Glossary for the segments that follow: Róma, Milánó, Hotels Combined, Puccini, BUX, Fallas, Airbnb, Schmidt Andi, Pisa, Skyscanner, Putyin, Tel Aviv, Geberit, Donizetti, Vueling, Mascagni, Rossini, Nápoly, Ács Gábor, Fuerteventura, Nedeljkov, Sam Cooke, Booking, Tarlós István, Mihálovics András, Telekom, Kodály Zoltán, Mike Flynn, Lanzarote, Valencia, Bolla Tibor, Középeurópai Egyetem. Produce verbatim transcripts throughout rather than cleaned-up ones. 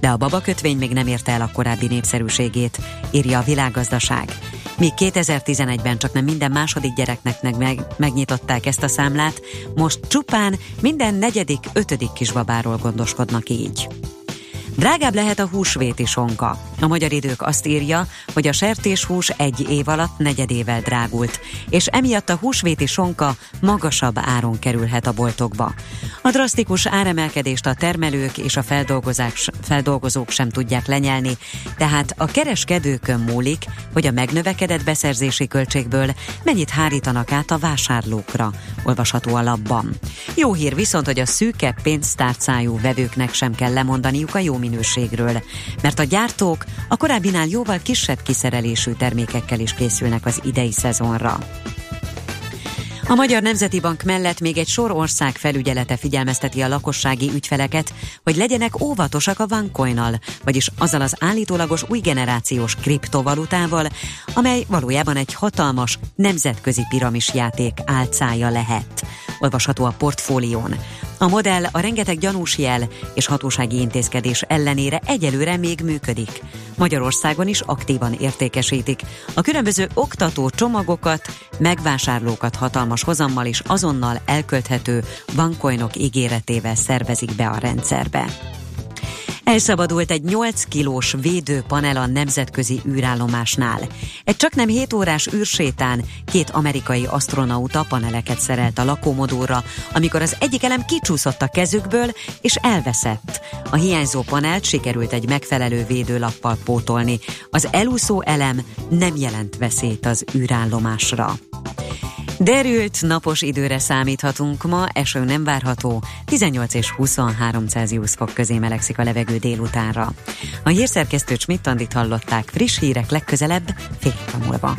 de a babakötvény még nem érte el a korábbi népszerűségét, írja a Világgazdaság. Míg kétezer-tizenegyben csaknem minden második gyereknek meg, megnyitották ezt a számlát, most csupán minden negyedik, ötödik kisbabáról gondoskodnak így. Drágább lehet a húsvéti sonka. A Magyar Idők azt írja, hogy a sertéshús egy év alatt negyedével drágult, és emiatt a húsvéti sonka magasabb áron kerülhet a boltokba. A drasztikus áremelkedést a termelők és a feldolgozók sem tudják lenyelni, tehát a kereskedőkön múlik, hogy a megnövekedett beszerzési költségből mennyit hárítanak át a vásárlókra, olvasható a lapban. Jó hír viszont, hogy a szűke pénztárcájú vevőknek sem kell lemondaniuk a jó minőségről, mert a gyártók a korábbinál jóval kisebb kiszerelésű termékekkel is készülnek az idei szezonra. A Magyar Nemzeti Bank mellett még egy sor ország felügyelete figyelmezteti a lakossági ügyfeleket, hogy legyenek óvatosak a OneCoinnal, vagyis azzal az állítólagos új generációs kriptovalutával, amely valójában egy hatalmas nemzetközi piramisjáték álcája lehet. Olvasható a Portfólión. A modell a rengeteg gyanús jel és hatósági intézkedés ellenére egyelőre még működik. Magyarországon is aktívan értékesítik. A különböző oktató csomagokat, megvásárlókat hatalmas hozammal és azonnal elkölthető OneCoinok ígéretével szervezik be a rendszerbe. Elszabadult egy nyolc kilós védőpanel a nemzetközi űrállomásnál. Egy csaknem hét órás űrsétán két amerikai asztronauta paneleket szerelt a lakómodulra, amikor az egyik elem kicsúszott a kezükből és elveszett. A hiányzó panelt sikerült egy megfelelő védőlappal pótolni. Az elúszó elem nem jelent veszélyt az űrállomásra. Derült napos időre számíthatunk ma, eső nem várható, tizennyolc és huszonhárom Celsius fok közé melegszik a levegő délutánra. A hírszerkesztőt Schmidt Andit hallották, friss hírek legközelebb, fél óra múlva.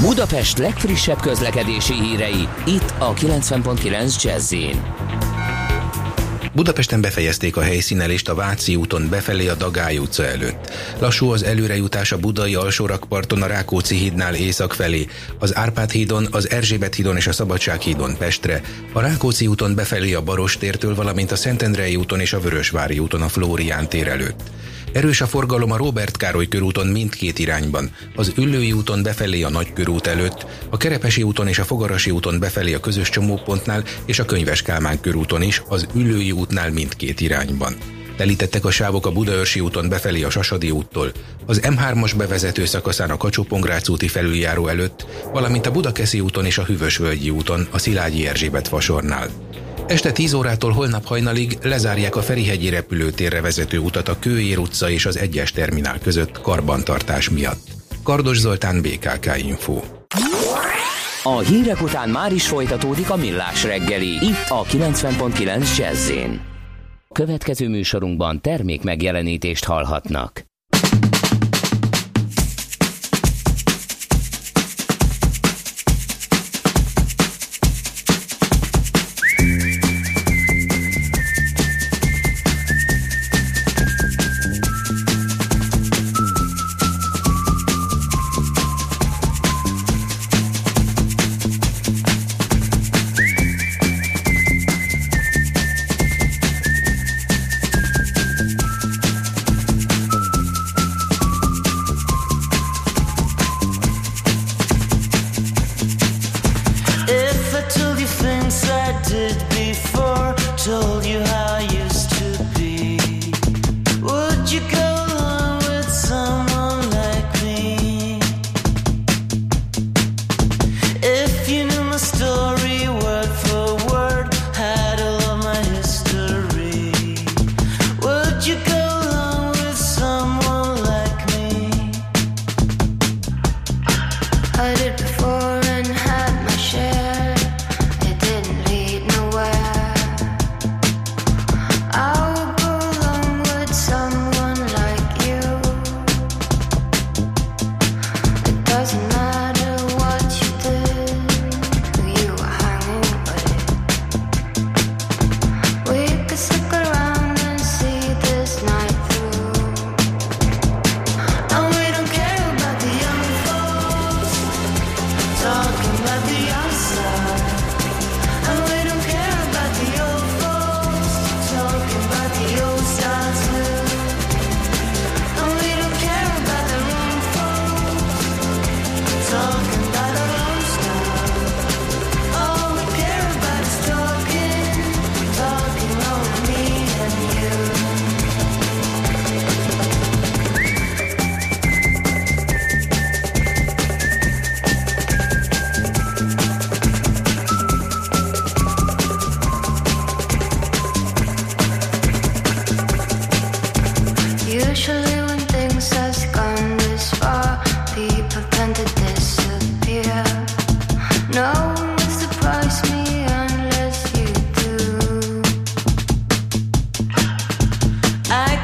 Budapest legfrissebb közlekedési hírei, itt a kilencven egész kilenc Jazz-en. Budapesten befejezték a helyszínelést a Váci úton befelé a Dagály utca előtt. Lassú az előrejutás a budai alsórakparton a Rákóczi hídnál észak felé, az Árpád hídon, az Erzsébet hídon és a Szabadság hídon Pestre, a Rákóczi úton befelé a Barostértől, valamint a Szentendrei úton és a Vörösvári úton a Flórián tér előtt. Erős a forgalom a Róbert Károly körúton mindkét irányban, az Üllői úton befelé a Nagykörút előtt, a Kerepesi úton és a Fogarasi úton befelé a közös csomópontnál és a Könyves Kálmán körúton is, az Üllői útnál mindkét irányban. Telítettek a sávok a Budaörsi úton befelé a Sasadi úttól, az em hármas bevezető szakaszán a Kacsó-Pongrác úti felüljáró előtt, valamint a Budakeszi úton és a Hűvösvölgyi úton a Szilágyi Erzsébet fasornál. Este tíz órától holnap hajnalig lezárják a Ferihegyi repülőtérre vezető utat a Kőér utca és az egyes terminál között karbantartás miatt. Kardos Zoltán, bé ká ká Info. A hírek után már is folytatódik a Millás reggeli, itt a kilencven egész kilenc Jazz-en. Következő műsorunkban termék megjelenítést hallhatnak.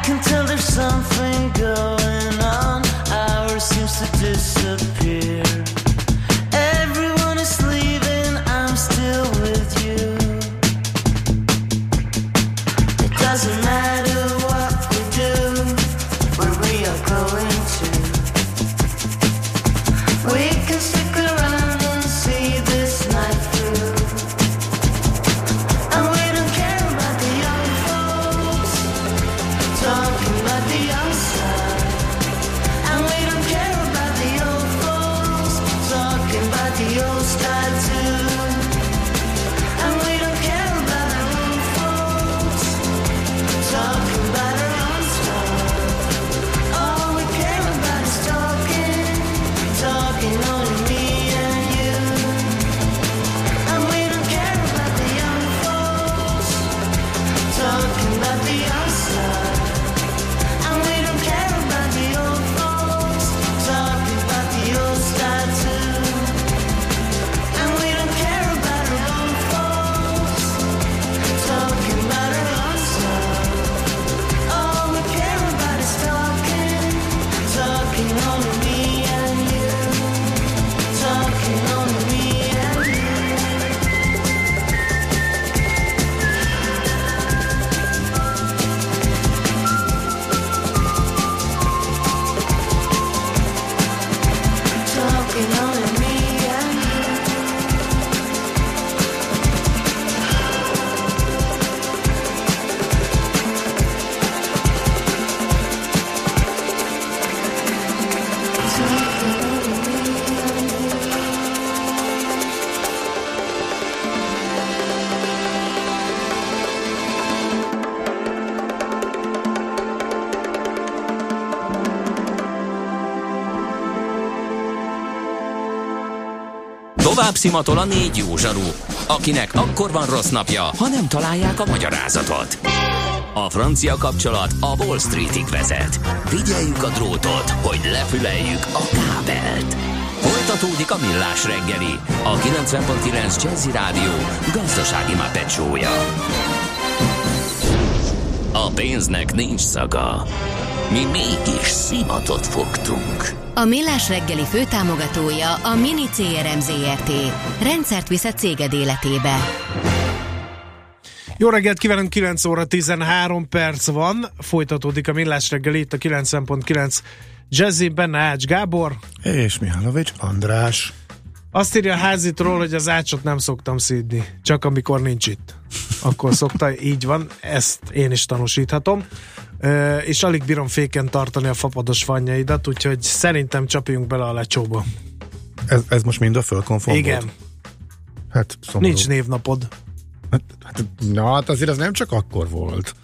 can tell there's something going on. Ours seems to disappear. Everyone is leaving, I'm still with you. It doesn't matter what we do, where we are going to. We can stick around and see this night through. And we don't care about the young folks talking about the young stuff. And we don't care about the old folks talking about the old style too. And we don't care about our own folks talking about our own stuff. All we care about is talking, talking only me and you. And we don't care about the young folks talking about the old stuff. And we don't care about the old folks talking about the old style too. And we don't care about our old folks talking about our own stuff. All we care about is talking, talking only me and you, talking only me and you. Talking only me and you. Talking only me and you. Tovább szimatol a négy jó zsaru, akinek akkor van rossz napja, ha nem találják a magyarázatot. A francia kapcsolat a Wall Streetig vezet. Figyeljük a drótot, hogy lefüleljük a kábelt. Folytatódik a Millás reggeli, a kilencven egész kilenc Jazzy Rádió gazdasági mápecsója. A pénznek nincs szaga. Mi mégis szimatot fogtunk. A Millás reggeli főtámogatója a Mini cé er em Zrt. Rendszert visz a céged életébe. Jó reggelt kívánunk, kilenc óra tizenhárom perc van. Folytatódik a Millás reggeli itt a kilencven egész kilenc Jazzy, benne Ács Gábor. És Mihálovics András. Azt írja a házitról, hogy az Ácsot nem szoktam szídni. Csak amikor nincs itt. Akkor szokta, így van. Ezt én is tanúsíthatom. Uh, és alig bírom féken tartani a fapados fannyaidat, úgyhogy szerintem csapjunk bele a lecsóba. Ez, ez most mind a fölkonform. Igen. Hát, szomorú. Nincs névnapod. Hát, hát, na, hát azért ez nem csak akkor volt.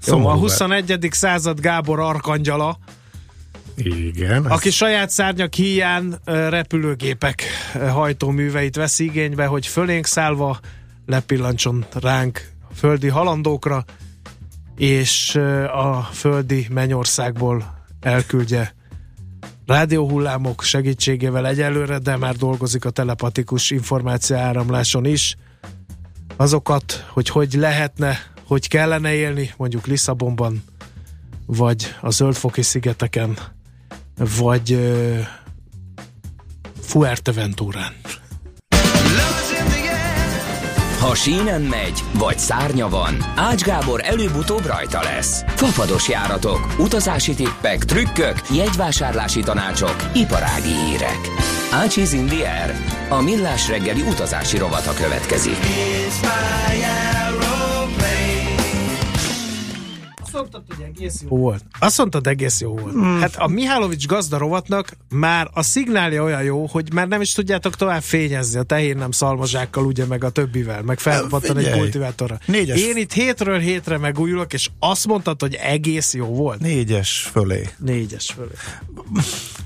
Szomorú. Jó, a huszonegyedik század Gábor arkangyala. Igen. Aki ez... saját szárnyak híján repülőgépek hajtóműveit vesz igénybe, hogy fölénk szállva lepillancson ránk földi halandókra, és a földi mennyországból elküldje rádióhullámok segítségével egyelőre, de már dolgozik a telepatikus információ áramláson is, azokat, hogy hogy lehetne, hogy kellene élni, mondjuk Lisszabonban, vagy a Zöldfoki szigeteken, vagy uh, Fuerteventurán. Ha sínen megy, vagy szárnya van, Ács Gábor előbb-utóbb rajta lesz. Fapados járatok, utazási tippek, trükkök, jegyvásárlási tanácsok, iparági hírek. Ácsiz Indiér, a Millás reggeli utazási rovata következik. Azt mondtad, hogy egész jó volt. Azt mondtad, egész jó volt. Hmm. Hát a Mihálovics gazda rovatnak már a szignálja olyan jó, hogy már nem is tudjátok tovább fényezni a tehén nem szalmazsákkal, ugye, meg a többivel, meg felpattan egy kultivátorra. Négyes. Én itt hétről hétre megújulok, és azt mondtad, hogy egész jó volt. Négyes fölé. Négyes fölé.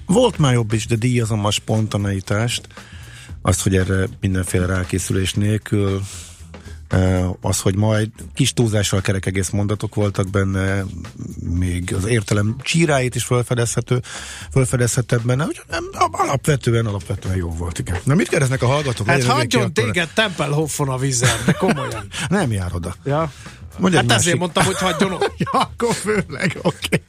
Volt már jobb is, de díjazom a spontaneitást. Azt, hogy erre mindenféle rákészülés nélkül... az, hogy majd kis túlzással kerek egész mondatok voltak benne, még az értelem csíráit is felfedezhető, felfedezhetett benne, hogy nem, alapvetően, alapvetően jó volt, igen. Na, mit kérdeznek a hallgatók? Hát hagyjon téged Tempelhoffon a vízen, de komolyan. Nem jár oda. Ja. Mondj hát másik. Ezért mondtam, hogy hagyjon ott. Ja, akkor főleg, oké. Okay.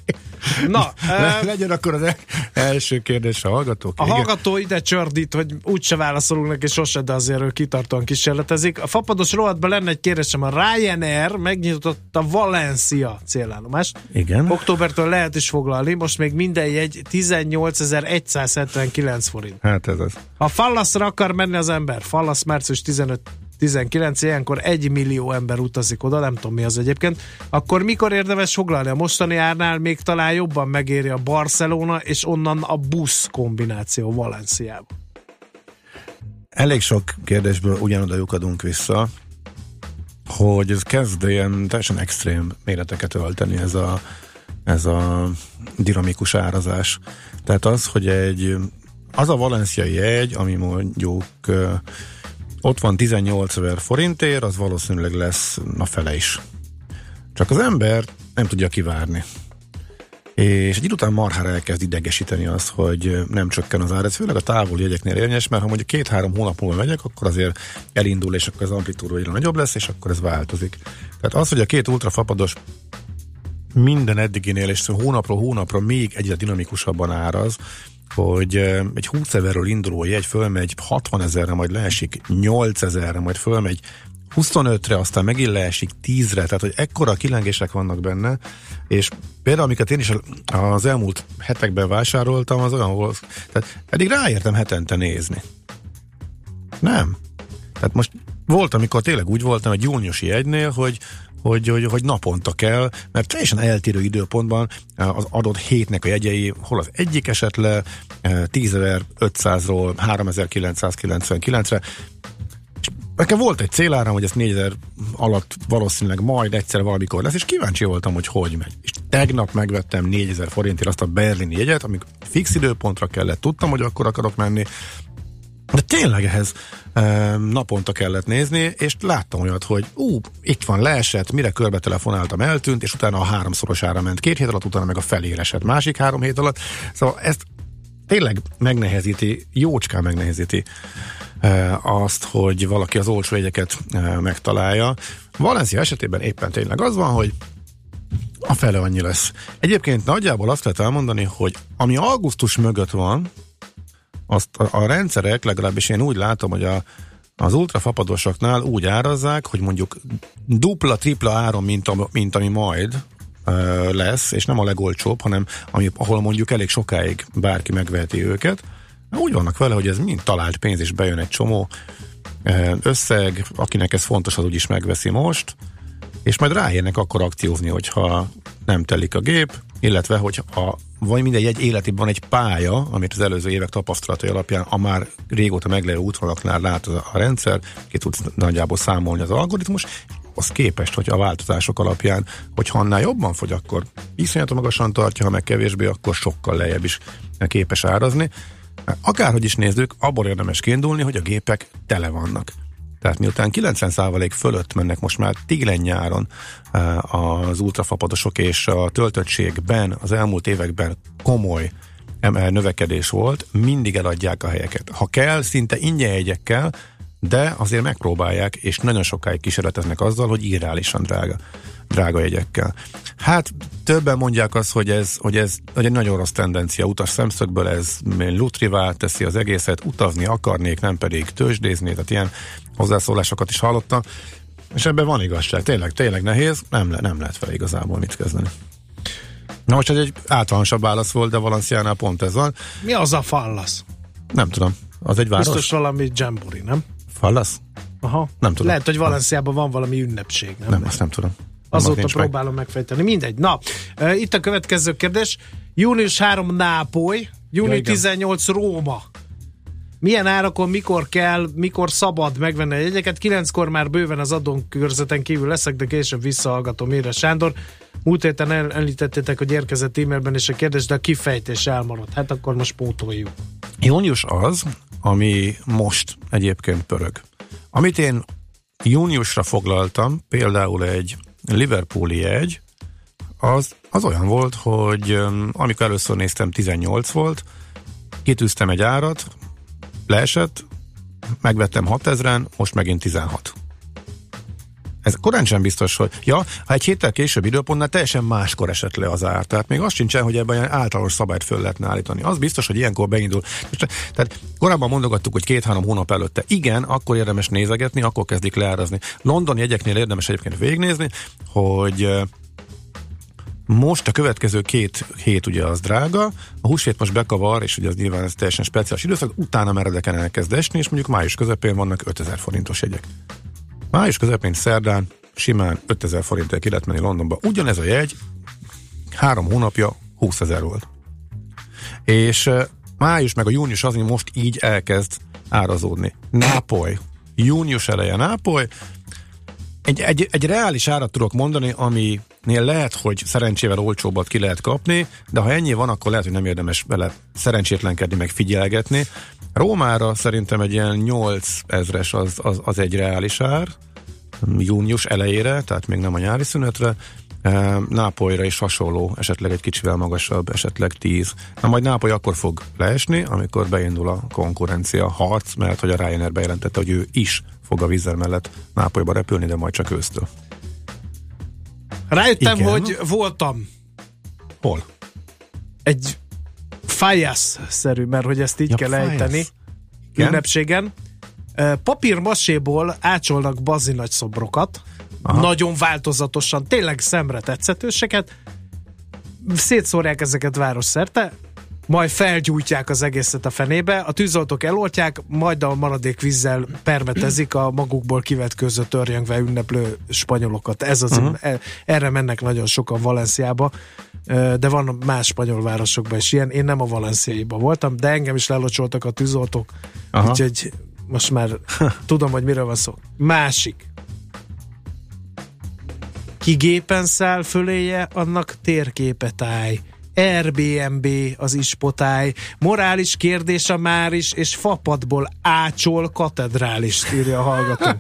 Na, Le, legyen akkor az első kérdés a hallgatók. A igen. hallgató ide csördít, hogy úgyse válaszolunk neki sose, de azért ő kitartóan kísérletezik. A fapados rovatban lenne egy kérdésem. A Ryanair megnyitotta Valencia célállomást. Igen. Októbertől lehet is foglalni, most még minden jegy tizennyolcezer-száz hetvenkilenc forint. Hát ez az. A Fallasra akar menni az ember. Fallas március tizenötödike tizenkilenc, ilyenkor egy millió ember utazik oda, nem tudom mi az egyébként. Akkor mikor érdemes foglalni? A mostani árnál még talán jobban megéri a Barcelona, és onnan a busz kombináció Valenciába. Elég sok kérdésből ugyanoda lyukadunk vissza, hogy ez kezd ilyen teljesen extrém méreteket ölteni ez a, ez a dinamikus árazás. Tehát az, hogy egy az a valenciai jegy, ami mondjuk ott van tizennyolcezer forintért, az valószínűleg lesz a fele is. Csak az ember nem tudja kivárni. És egy idő után marhára elkezd idegesíteni az, hogy nem csökken az ár. Ez főleg a távoli jegyeknél érvényes, mert ha mondjuk két-három hónap múlva megyek, akkor azért elindul, és akkor az amplitúdó egyre nagyobb lesz, és akkor ez változik. Tehát az, hogy a két ultrafapados minden eddiginél, és hónapról hónapra még egyre dinamikusabban áraz, hogy egy húszezerről induló jegy fölmegy hatvanezerre, majd leesik nyolcezerre, majd fölmegy huszonötre, aztán megint leesik tízre, tehát hogy ekkora kilengések vannak benne, és például amiket én is az elmúlt hetekben vásároltam, az olyan volt, tehát eddig ráértem hetente nézni. Nem. Tehát most volt, amikor tényleg úgy voltam egy júniusi jegynél, hogy Hogy, hogy, hogy naponta kell, mert teljesen eltérő időpontban az adott hétnek a jegyei, hol az egyik esett le tízezer-ötszázról háromezer-kilencszázkilencvenkilencre, és nekem volt egy céláram, hogy ezt négyezer alatt valószínűleg majd egyszer valamikor lesz, és kíváncsi voltam, hogy hogy megy. És tegnap megvettem négyezer forintért azt a berlini jegyet, amik fix időpontra kellett, tudtam, hogy akkor akarok menni, de tényleg ehhez e, naponta kellett nézni, és láttam olyat, hogy ú, itt van, leesett, mire körbe telefonáltam, eltűnt, és utána a háromszorosára ment két hét alatt, utána meg a felére esett másik három hét alatt. Szóval ezt tényleg megnehezíti, jócskán megnehezíti e, azt, hogy valaki az olcsó jegyeket e, megtalálja. Valencia esetében éppen tényleg az van, hogy a fele annyi lesz. Egyébként nagyjából azt lehet elmondani, hogy ami augusztus mögött van, azt a, a rendszerek, legalábbis én úgy látom, hogy a, az ultrafapadosoknál úgy árazzák, hogy mondjuk dupla-tripla áron, mint, a, mint ami majd ö, lesz, és nem a legolcsóbb, hanem ami, ahol mondjuk elég sokáig bárki megveheti őket. Úgy vannak vele, hogy ez mind talált pénz, és bejön egy csomó ö, összeg, akinek ez fontos, az úgyis megveszi most, és majd ráérnek akkor akciózni, hogyha nem telik a gép, illetve hogy a vagy minden jegy életében egy pálya, amit az előző évek tapasztalatai alapján a már régóta meglevő útvonalaknál lát a rendszer, ki tud nagyjából számolni az algoritmus, az képest, hogy a változások alapján, hogyha annál jobban fogy, akkor iszonyat magasan tartja, ha meg kevésbé, akkor sokkal lejjebb is képes árazni. Akárhogy is nézzük, abból érdemes kiindulni, hogy a gépek tele vannak. Tehát miután kilencven százalék fölött mennek most már télen nyáron az ultrafapadosok, és a töltöttségben az elmúlt években komoly növekedés volt, mindig eladják a helyeket. Ha kell, szinte ingyen jegyekkel, de azért megpróbálják, és nagyon sokáig kísérleteznek azzal, hogy irreálisan drága, drága jegyekkel. Hát többen mondják azt, hogy ez, hogy ez hogy egy nagyon rossz tendencia utas szemszögből, ez lutrivá teszi az egészet, utazni akarnék, nem pedig tőzsdézni, tehát ilyen hozzászólásokat is hallottam, és ebben van igazság, tényleg, tényleg nehéz, nem, nem lehet vele igazából mit kezdeni. Na most egy általánosabb válasz volt, de Valenciánál pont ez van. Mi az a Fallas? Nem tudom, az egy város? Biztos valami dzsambori, nem? Fallas? Aha. Nem tudom. Lehet, hogy Valenciában van valami ünnepség. Nem, nem azt nem tudom. Azóta próbálom meg. megfejteni. Mindegy. Na, e, itt a következő kérdés. június harmadika Nápoly, június tizennyolcadika Róma. Milyen árakon, mikor kell, mikor szabad megvenni a jegyeket? kilenckor már bőven az adókörzeten kívül leszek, de később visszahallgatom. Ére Sándor, múlt héten el, említettétek, hogy érkezett e-mailben is a kérdés, de a kifejtés elmaradt. Hát akkor most pótoljuk. Június az, ami most egyébként pörög. Amit én júniusra foglaltam, például egy liverpooli jegy, az, az olyan volt, hogy amikor először néztem, tizennyolc volt, kitűztem egy árat, leesett, megvettem hatezeren, most megint tizenhat. Ez korán sem biztos, hogy... Ja, ha egy héttel később időpontnál teljesen máskor esett le az ár. Tehát még azt sincsen, hogy ebben általános szabályt föl lehetne állítani. Az biztos, hogy ilyenkor beindul. Tehát korábban mondogattuk, hogy két-három hónap előtte. Igen, akkor érdemes nézegetni, akkor kezdik leárazni. London jegyeknél érdemes egyébként végignézni, hogy... Most a következő két hét ugye az drága, a húsvét most bekavar, és ugye az nyilván ez teljesen speciális időszak, utána meredeken elkezd esni, és mondjuk május közepén vannak ötezer forintos jegyek. Május közepén szerdán simán ötezer forintért ki lehet menni Londonba. Ugyanez a jegy három hónapja húszezer volt. És május meg a június az, most így elkezd árazódni. Nápoly. Június eleje Nápoly. Egy, egy, egy reális árat tudok mondani, aminél lehet, hogy szerencsével olcsóbbat ki lehet kapni, de ha ennyi van, akkor lehet, hogy nem érdemes vele szerencsétlenkedni, meg figyelgetni. Rómára szerintem egy ilyen nyolcezres az, az, az egy reális ár, június elejére, tehát még nem a nyári szünetre. Nápolyra is hasonló, esetleg egy kicsivel magasabb, esetleg tíz. Na majd Nápoly akkor fog leesni, amikor beindul a konkurencia harc, mert hogy a Ryanair bejelentette, hogy ő is fog a Wizz Air mellett Nápolyba repülni, de majd csak ősztől. Rájöttem, igen, hogy voltam. Hol? Egy Fallas-szerű, mert hogy ezt így ja, kell ejteni. Ünnepségen. Papírmaséból ácsolnak bazi nagy szobrokat. Aha. Nagyon változatosan, tényleg szemre tetszetőseket. Szétszórják ezeket városszerte, majd felgyújtják az egészet a fenébe, a tűzoltók eloltják, majd a maradék vízzel permetezik a magukból kivetkőző törjöngve ünneplő spanyolokat. Ez az, uh-huh. e- erre mennek nagyon sokan Valenciába, de van más spanyol városokban is ilyen. Én nem a valenciaiban voltam, de engem is lelocsoltak a tűzoltók, aha. Úgyhogy most már tudom, hogy miről van szó. Másik. Ki gépen száll föléje, annak térképet állj. Airbnb az ispotály, morális kérdés a már is, és fapadból ácsol katedrális, írja a hallgató.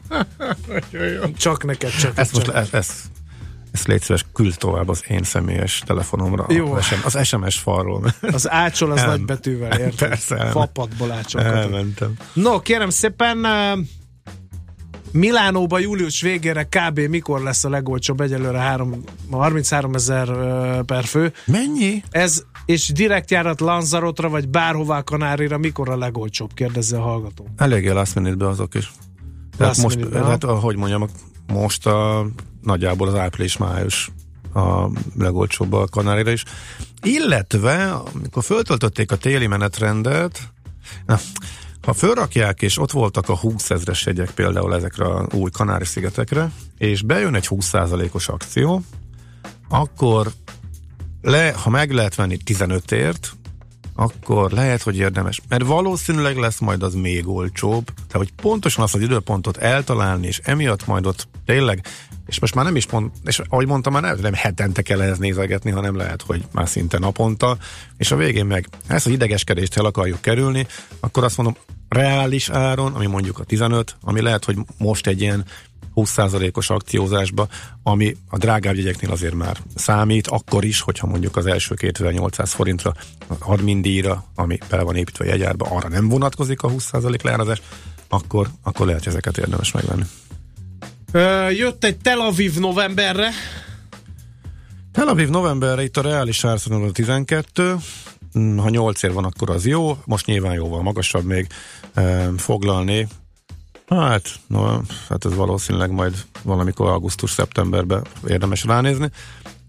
Csak neked, csak ezt most ez, ez, ez légy szíves, küld tovább az én személyes telefonomra. Jó. Az es em es falról. Az ácsol az el, nagybetűvel, érted? Persze. El, fapadból ácsol. Elmentem. No, kérem szépen... Milánóba július végére kb. Mikor lesz a legolcsóbb? Egyelőre harminchárom ezer per fő. Mennyi? Ez, és direkt járat Lanzarotra, vagy bárhová Kanárira, mikor a legolcsóbb? Kérdezze a hallgató. Eléggé last minute-be azok is. Tehát most, hát, ahogy mondjam, most a, nagyjából az április-május a legolcsóbb a Kanárira is. Illetve, amikor föltöltötték a téli menetrendet, na, ha fölrakják, és ott voltak a húszezres jegyek például ezekre a új Kanári-szigetekre, és bejön egy húsz százalékos akció, akkor le, ha meg lehet venni tizenötért, akkor lehet, hogy érdemes. Mert valószínűleg lesz majd az még olcsóbb, tehát hogy pontosan azt az időpontot eltalálni, és emiatt majd ott tényleg, és most már nem is pont, és ahogy mondtam, már nem, nem hetente kell ehhez nézegetni, hanem lehet, hogy már szinte naponta, és a végén meg ezt az idegeskedést el akarjuk kerülni, akkor azt mondom, reális áron, ami mondjuk a tizenöt, ami lehet, hogy most egy ilyen húsz százalékos akciózásba, ami a drágább jegyeknél azért már számít, akkor is, hogyha mondjuk az első kétezer-nyolcszáz forintra, az admin díjra, ami bele van építve a jegyárba, arra nem vonatkozik a húsz százalék leárazás, akkor, akkor lehet, hogy ezeket érdemes megvenni. Ö, jött egy Tel Aviv novemberre. Tel Aviv novemberre, itt a reális árszonal a tizenkettő, ha nyolcért van, akkor az jó, most nyilván jóval magasabb még e, foglalni. Hát, no, hát ez valószínűleg majd valamikor augusztus-szeptemberben érdemes ránézni.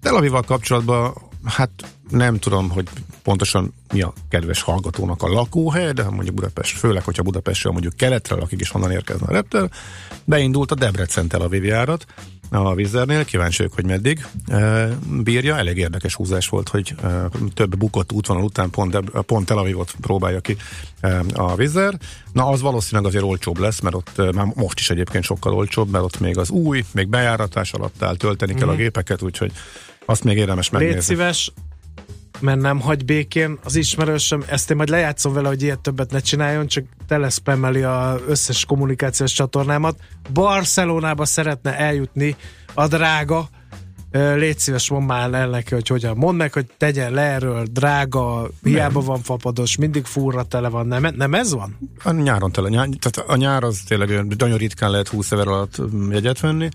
Tel Avivval kapcsolatban, hát nem tudom, hogy pontosan mi a kedves hallgatónak a lakóhely, de mondjuk Budapest, főleg, hogyha Budapestről mondjuk keletre lakik, és onnan érkezne a reptér, beindult a Debrecen-Tel Aviv járat a Wizz Airnél, kíváncsi vagyok, hogy meddig e, bírja. Elég érdekes húzás volt, hogy e, több bukott útvonal után pont, pont Tel Avivot próbálja ki e, a Wizz Air. Na, az valószínűleg azért olcsóbb lesz, mert ott e, már most is egyébként sokkal olcsóbb, mert ott még az új, még bejáratás alatt áll, tölteni kell mm. a gépeket, úgyhogy azt még érdemes megnézni. Légy szíves, mert nem hagy békén az ismerősöm, ezt én majd lejátszom vele, hogy ilyet többet ne csináljon, csak teleszpemeli az összes kommunikációs csatornámat. Barcelonába szeretne eljutni a drága Légy szíves, mondd már el neki, hogy hogyan. Mondd meg, hogy tegyen le erről, drága, hiába nem. Van fapados, mindig fúrra tele van. Nem, nem ez van? A nyáron tele. Nyár, tehát a nyár az tényleg nagyon ritkán lehet húsz ezer alatt jegyet venni,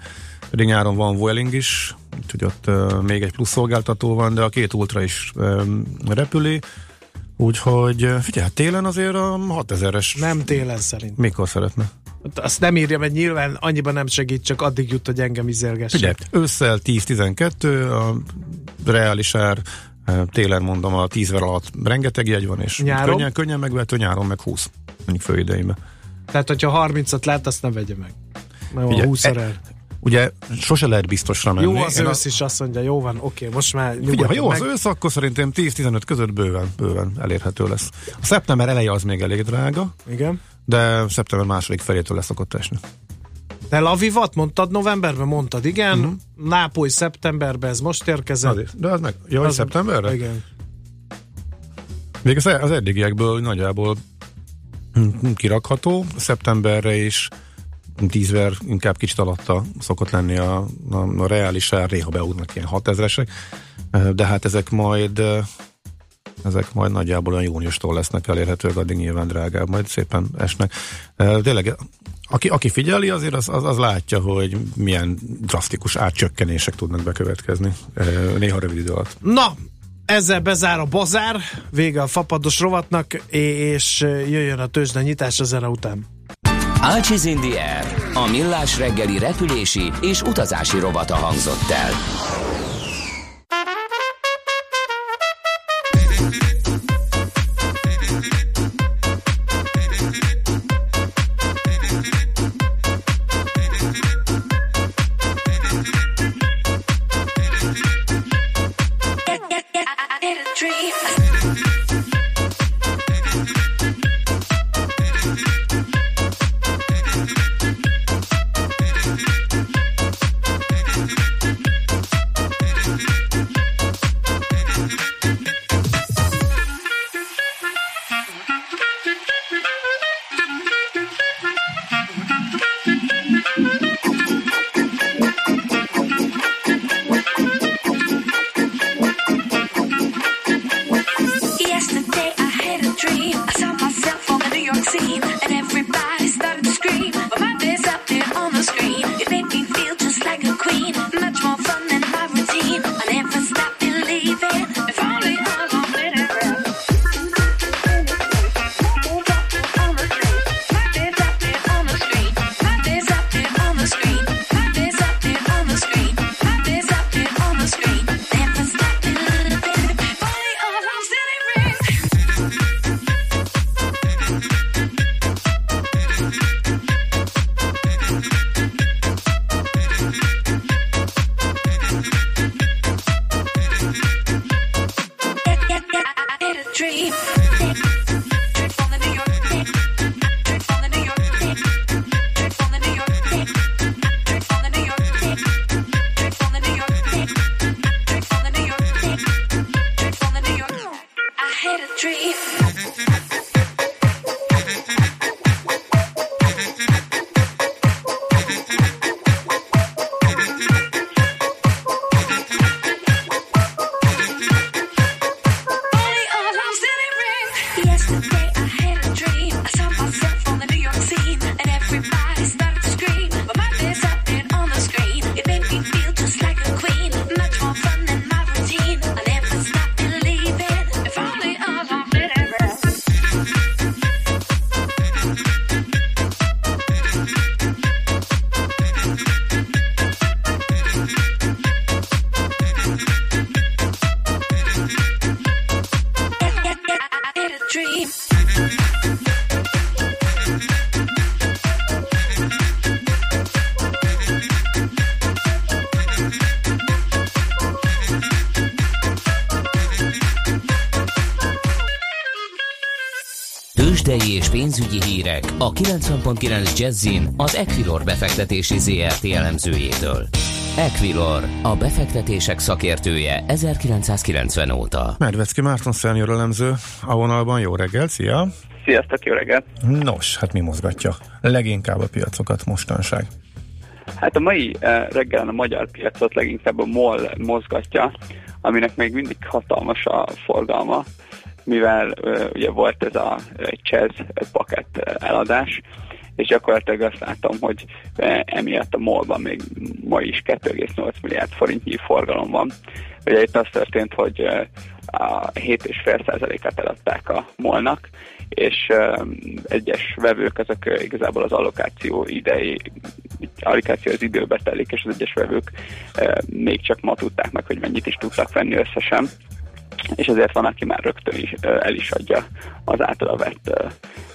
pedig nyáron van Vueling is, úgyhogy ott uh, még egy plusz szolgáltató van, de a két Ultra is um, repüli. Úgyhogy figyelj, télen azért a hatezeres... Nem télen szerint. Mikor szeretne? Azt nem írja, mert nyilván annyiban nem segít, csak addig jut, hogy engem izzelgessék. Ugye, ősszel tíz-tizenkettő, a reális ár, télen mondom a tízver alatt rengeteg jegy van, és könnyen, könnyen megvető, nyáron meg húsz, mondjuk főidejében. Tehát, hogyha harmincat lát, azt nem vegye meg. Mert van húszszor el. Ugye sose lehet biztosra menni. Jó az én ősz a... is azt mondja, jó van, oké, most már nyugodtan. Figyelj, ha jó meg... az ősz, akkor szerintem tíz-tizenöt között bőven, bőven elérhető lesz. A szeptember eleje az még elég drága. Igen. De szeptember második felétől leszokott esni. Tel Avivat mondtad novemberben? Mondtad, igen. Uh-huh. Nápoly szeptemberben, ez most érkezett. Azért, de az meg, jó, az szeptemberre? Igen. Még az, az eddigiekből nagyjából kirakható. Szeptemberre is tízver, inkább kicsit alatta szokott lenni a, a, a reális ár, néha beugnak ilyen hatezeresek, de hát ezek majd ezek majd nagyjából olyan júniustól lesznek elérhetőek, addig nyilván drágább, majd szépen esnek. Tényleg, aki, aki figyeli, azért az, az, az látja, hogy milyen drasztikus árcsökkenések tudnak bekövetkezni, néha rövid idő alatt. Na, ezzel bezár a bazár, vége a fapados rovatnak, és jöjjön a tőzsde nyitás a zene után. Ácsiz Indiér, a millás reggeli repülési és utazási rovata hangzott el. Tőzsdei és pénzügyi hírek a kilencven egész kilenc Jazzin az Equilor befektetési zé er té elemzőjétől. Equilor, a befektetések szakértője ezerkilencszázkilencven óta. Medvecki Márton senior elemző a vonalban. Jó reggel, szia! Sziasztok, jó reggel! Nos, hát mi mozgatja leginkább a piacokat mostanság? Hát a mai reggelen a magyar piacot leginkább a MOL mozgatja, aminek még mindig hatalmas a forgalma, mivel ugye volt ez a csez pakett eladás, és gyakorlatilag azt látom, hogy emiatt a MOL-ban még ma is két egész nyolc milliárd forintnyi forgalom van. Ugye itt az történt, hogy a hét egész öt tized százalékát eladták a MOL-nak, és egyes vevők, ezek igazából az allokáció idei, allokáció az időbe telik, és az egyes vevők még csak ma tudták meg, hogy mennyit is tudtak venni összesen, és ezért van, aki már rögtön is, el is adja az általa vett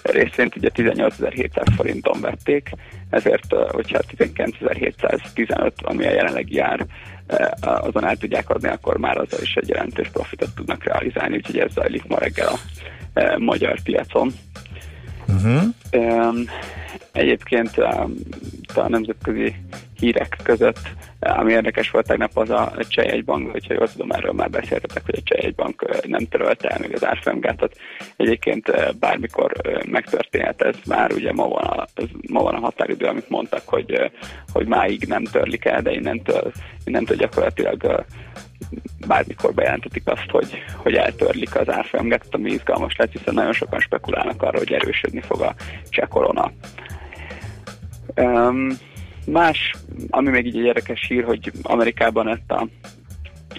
részvényt, ugye tizennyolcezer-hétszáz forinton vették, ezért, hogyha tizenkilencezer-hétszáztizenöt, ami a jelenlegi ár, azon el tudják adni, akkor már azzal is egy jelentős profitot tudnak realizálni, úgyhogy ez zajlik ma reggel a magyar piacon. Uh-huh. Egyébként a nemzetközi hírek között, ami érdekes volt tegnap, az a Csehjegybank, hogyha jól tudom, erről már beszéltetek, hogy a Csehjegybank nem törölte el még az árfolyamgátat. Egyébként bármikor megtörténhet ez már, ugye ma van a, ma van a határidő, amit mondtak, hogy, hogy máig nem törlik el, de innentől, innentől gyakorlatilag bármikor bejelentetik azt, hogy, hogy eltörlik az árfolyamgátat, ami izgalmas lett, hiszen nagyon sokan spekulálnak arra, hogy erősödni fog a cseh korona. Um, Más, ami még így egy érdekes hír, hogy Amerikában ezt a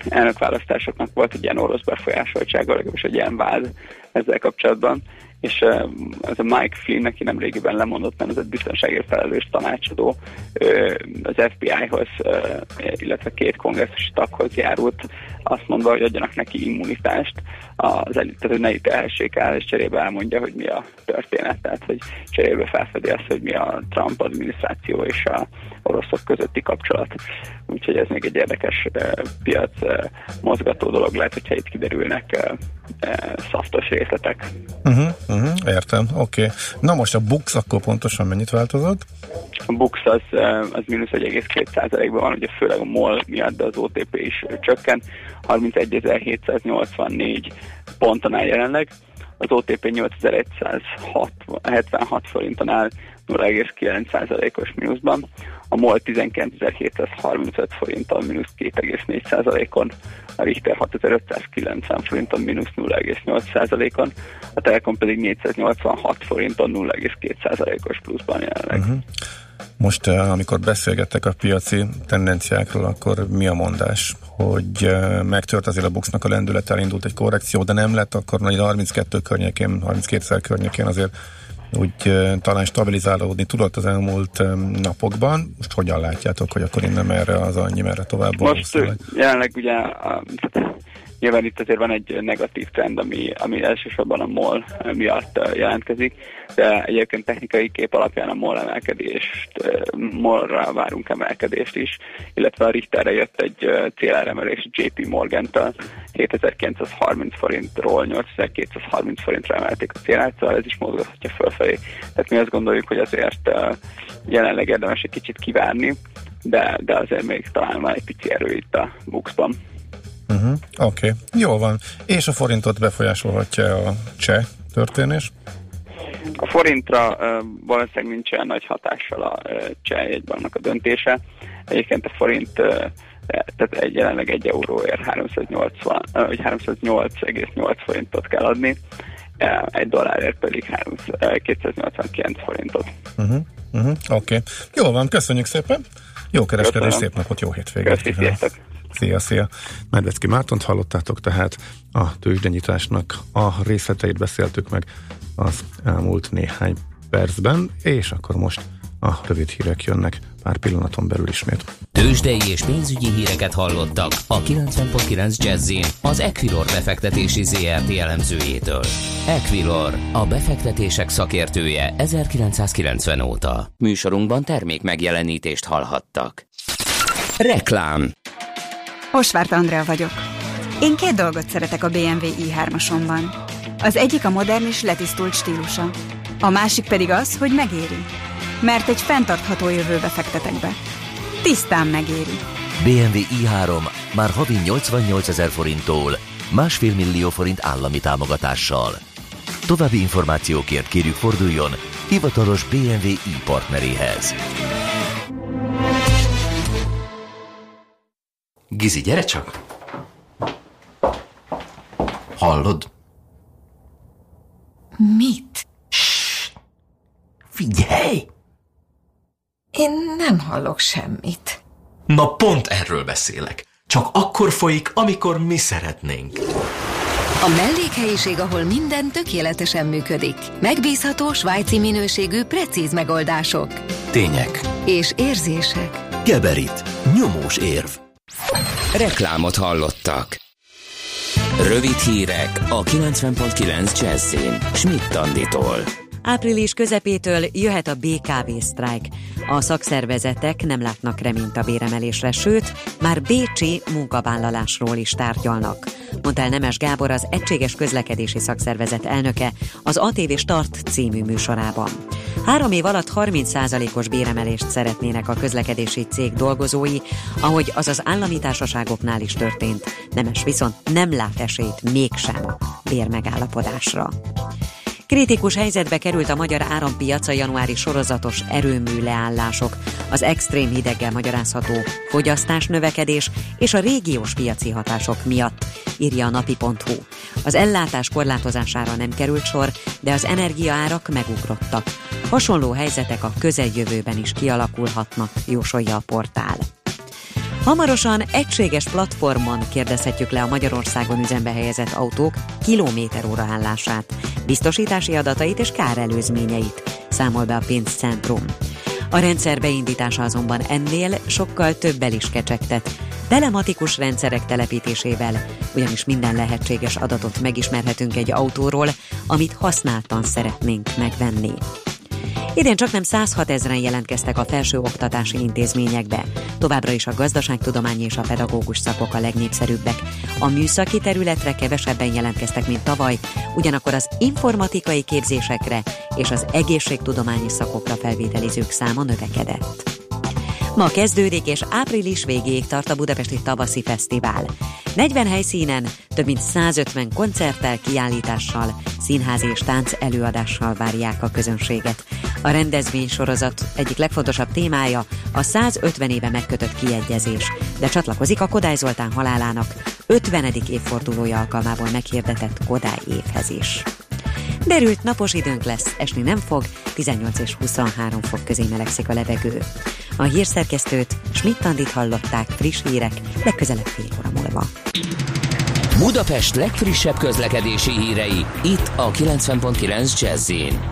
elnökválasztásoknak volt egy ilyen orosz befolyásoltsága, legalábbis egy ilyen vád ezzel kapcsolatban, és ez a Mike Flynn, aki nem régiben lemondott, mert ez egy biztonságért felelős tanácsadó, az ef bé i-hoz, illetve két kongresszusi taghoz járult, azt mondva, hogy adjanak neki immunitást, az elit, tehát hogy ne ítélhessék el, és cserébe elmondja, hogy mi a történet, tehát hogy cserébe felfedi azt, hogy mi a Trump adminisztráció és a oroszok közötti kapcsolat. Úgyhogy ez még egy érdekes piac mozgató dolog lehet, hogyha itt kiderülnek szaftos részletek. Uh-huh. Uh-huh, értem, oké. Okay. Na most a BUX akkor pontosan mennyit változott? A BUX az, az mínusz egy egész két tized százalékban van, ugye főleg a MOL miatt, de az o té pé is csökken, harmincegyezer-hétszáznyolcvannégy ponton áll jelenleg, az o té pé nyolcezer-egyszázhetvenhat forinton áll nulla egész kilenc tized százalékos mínuszban, a MOL tizenkilencezer-hétszázharmincöt forinton mínusz két egész négy tized százalékon, a Richter hatezer-ötszázkilencven forinton mínusz nulla egész nyolc tized százalékon, a Telekom pedig négyszáznyolcvanhat forinton nulla egész két tized százalékos pluszban jelenleg. Uh-huh. Most, amikor beszélgettek a piaci tendenciákról, akkor mi a mondás? Hogy megtört azért a BUX-nak a lendület, elindult egy korrekció, de nem lett akkor nagy harminckettő környékén, harminckétszer környékén azért úgy talán stabilizálódni tudott az elmúlt napokban. Most hogyan látjátok, hogy akkor innen merre az annyi, merre tovább? Most jelenleg ugye a, nyilván itt azért van egy negatív trend, ami, ami elsősorban a MOL miatt jelentkezik, de egyébként technikai kép alapján a MOL emelkedést, MOL-ra várunk emelkedést is, illetve a Richterre jött egy céláremelés jé pé Morgan-től, hétezer-kilencszázharminc forintról nyolcezer-kétszázharminc forintra emelték a célát, szóval ez is mozgathatja fölfelé. Tehát mi azt gondoljuk, hogy azért jelenleg érdemes egy kicsit kivárni, de, de azért még talán van egy pici erő itt a BUX-ban. Uh-huh. Oké, okay. Jól van. És a forintot befolyásolhatja a cseh történés? A forintra uh, valószínűleg nincs olyan nagy hatással a uh, cseh jegybanknak a döntése. Egyébként a forint uh, tehát egy, jelenleg egy euróért háromszáznyolcvan, uh, háromszáznyolc egész nyolc forintot kell adni, uh, egy dollárért pedig kétszáznyolcvankilenc forintot. Uh-huh. Uh-huh. Oké, okay. Jól van, köszönjük szépen. Jó kereskedés, szép napot, jó hétvégét. Szia, szia! Medvecki Mártont hallottátok, tehát a tőzsdenyitásnak a részleteit beszéltük meg az elmúlt néhány percben, és akkor most a rövid hírek jönnek pár pillanaton belül ismét. Tőzsdei és pénzügyi híreket hallottak a kilencven egész kilenc Jazzin az Equilor befektetési zé er té elemzőjétől. Equilor, a befektetések szakértője ezerkilencszázkilencven óta. Műsorunkban termék megjelenítést hallhattak. Reklám. Osvárt Andrea vagyok. Én két dolgot szeretek a bé em vé i hármasomban. Az egyik a modern és letisztult stílusa. A másik pedig az, hogy megéri. Mert egy fenntartható jövőbe fektetek be. Tisztán megéri. bé em vé i három már havi nyolcvannyolcezer forinttól, másfél millió forint állami támogatással. További információkért kérjük forduljon hivatalos bé em vé i partneréhez. Gizi, gyere csak! Hallod? Mit? Ssss! Figyelj! Én nem hallok semmit. Na pont erről beszélek. Csak akkor folyik, amikor mi szeretnénk. A mellékhelyiség, ahol minden tökéletesen működik. Megbízható, svájci minőségű, precíz megoldások. Tények. És érzések. Geberit. Nyomós érv. Reklámot hallottak. Rövid hírek a kilencven pont kilenc Jazzin. Schmidt Anditól. Április közepétől jöhet a bé ká vé sztrájk. A szakszervezetek nem látnak reményt a béremelésre, sőt, már bécsi munkavállalásról is tárgyalnak. Mondta el Nemes Gábor, az Egységes Közlekedési Szakszervezet elnöke az á té vé Start című műsorában. Három év alatt harminc százalékos béremelést szeretnének a közlekedési cég dolgozói, ahogy az az állami társaságoknál is történt. Nemes viszont nem lát esélyt mégsem a bérmegállapodásra. Kritikus helyzetbe került a magyar árampiac a januári sorozatos erőmű leállások, az extrém hideggel magyarázható fogyasztás növekedés és a régiós piaci hatások miatt, írja a napi pont hu. Az ellátás korlátozására nem került sor, de az energiaárak megugrottak. Hasonló helyzetek a közeljövőben is kialakulhatnak, jósolja a portál. Hamarosan egységes platformon kérdezhetjük le a Magyarországon üzembe helyezett autók kilométeróra állását, biztosítási adatait és kárelőzményeit, számol be a pénzcentrum. A rendszer beindítása azonban ennél sokkal többel is kecsegtet. Telematikus rendszerek telepítésével, ugyanis minden lehetséges adatot megismerhetünk egy autóról, amit használtan szeretnénk megvenni. Idén csak nem százhat ezren jelentkeztek a felsőoktatási intézményekbe. Továbbra is a gazdaságtudományi és a pedagógus szakok a legnépszerűbbek. A műszaki területre kevesebben jelentkeztek, mint tavaly, ugyanakkor az informatikai képzésekre és az egészségtudományi szakokra felvételizők száma növekedett. Ma kezdődik és április végéig tart a Budapesti Tavaszi Fesztivál. negyven helyszínen, több mint száz ötven koncerttel, kiállítással, színházi és tánc előadással várják a közönséget. A rendezvénysorozat egyik legfontosabb témája a százötven éve megkötött kiegyezés, de csatlakozik a Kodály Zoltán halálának ötvenedik évfordulója alkalmából meghirdetett Kodály évhez is. Derült napos időnk lesz, esni nem fog, tizennyolc és huszonhárom fok közé melegszik a levegő. A hírszerkesztőt, Schmidt Andit hallották, friss hírek, legközelebb fél óra múlva. Budapest legfrissebb közlekedési hírei, itt a kilencven pont kilenc Jazz-en.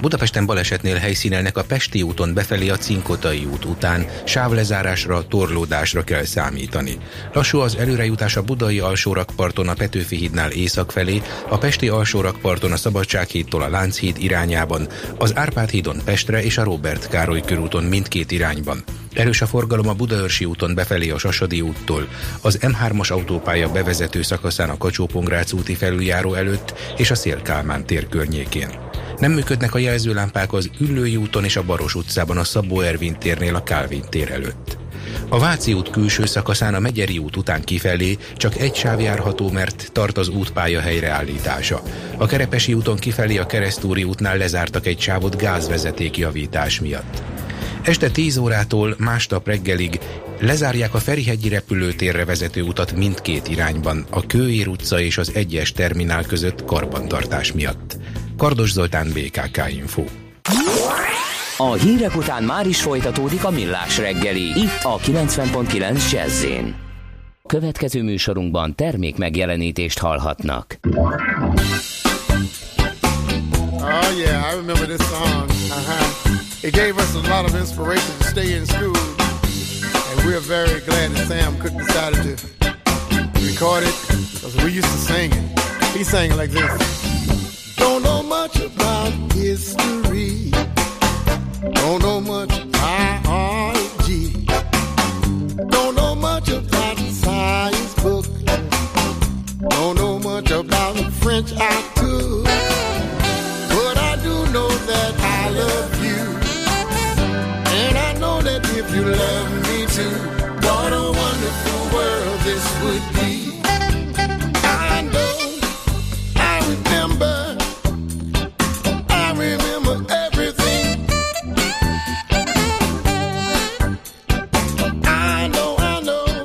Budapesten balesetnél helyszínelnek a Pesti úton befelé a Cinkotai út után, sávlezárásra, torlódásra kell számítani. Lassú az előrejutás a budai alsórakparton a Petőfi hídnál észak felé, a pesti alsórakparton a Szabadsághídtól a Lánchíd irányában, az Árpád hídon Pestre és a Róbert Károly körúton mindkét irányban. Erős a forgalom a Budaörsi úton befelé a Sasadi úttól, az em hármas autópálya bevezető szakaszán a Kacsó-Pongrác úti felüljáró előtt és a Szél-Kálmán tér környékén. Nem működnek a jelzőlámpák az Üllői úton és a Baros utcában a Szabó Ervin térnél a Kálvin tér előtt. A Váci út külső szakaszán a Megyeri út után kifelé csak egy sáv járható, mert tart az útpálya helyreállítása. A Kerepesi úton kifelé a Keresztúri útnál lezártak egy sávot gázvezeték javítás miatt. Este tíz órától másnap reggelig lezárják a Ferihegyi repülőtérre vezető utat mindkét irányban, a Kőér utca és az egyes terminál között karbantartás miatt. Kardos Zoltán, bé ká ká Info. A hírek után már is folytatódik a Millás reggeli, itt a kilencven pont kilenc Jazz-en. Következő műsorunkban termék megjelenítést hallhatnak. Oh yeah, I remember this song. Uh-huh. It gave us a lot of inspiration to stay in school, and we're very glad that Sam Cooke decided to record it, because we used to sing it. He sang it like this. Don't know much about history, don't know much biology, don't know much about the science book, don't know much about the French I took, but I do know that I love you. If you love me too, what a wonderful world this would be. I know, I remember, I remember everything. I know, I know,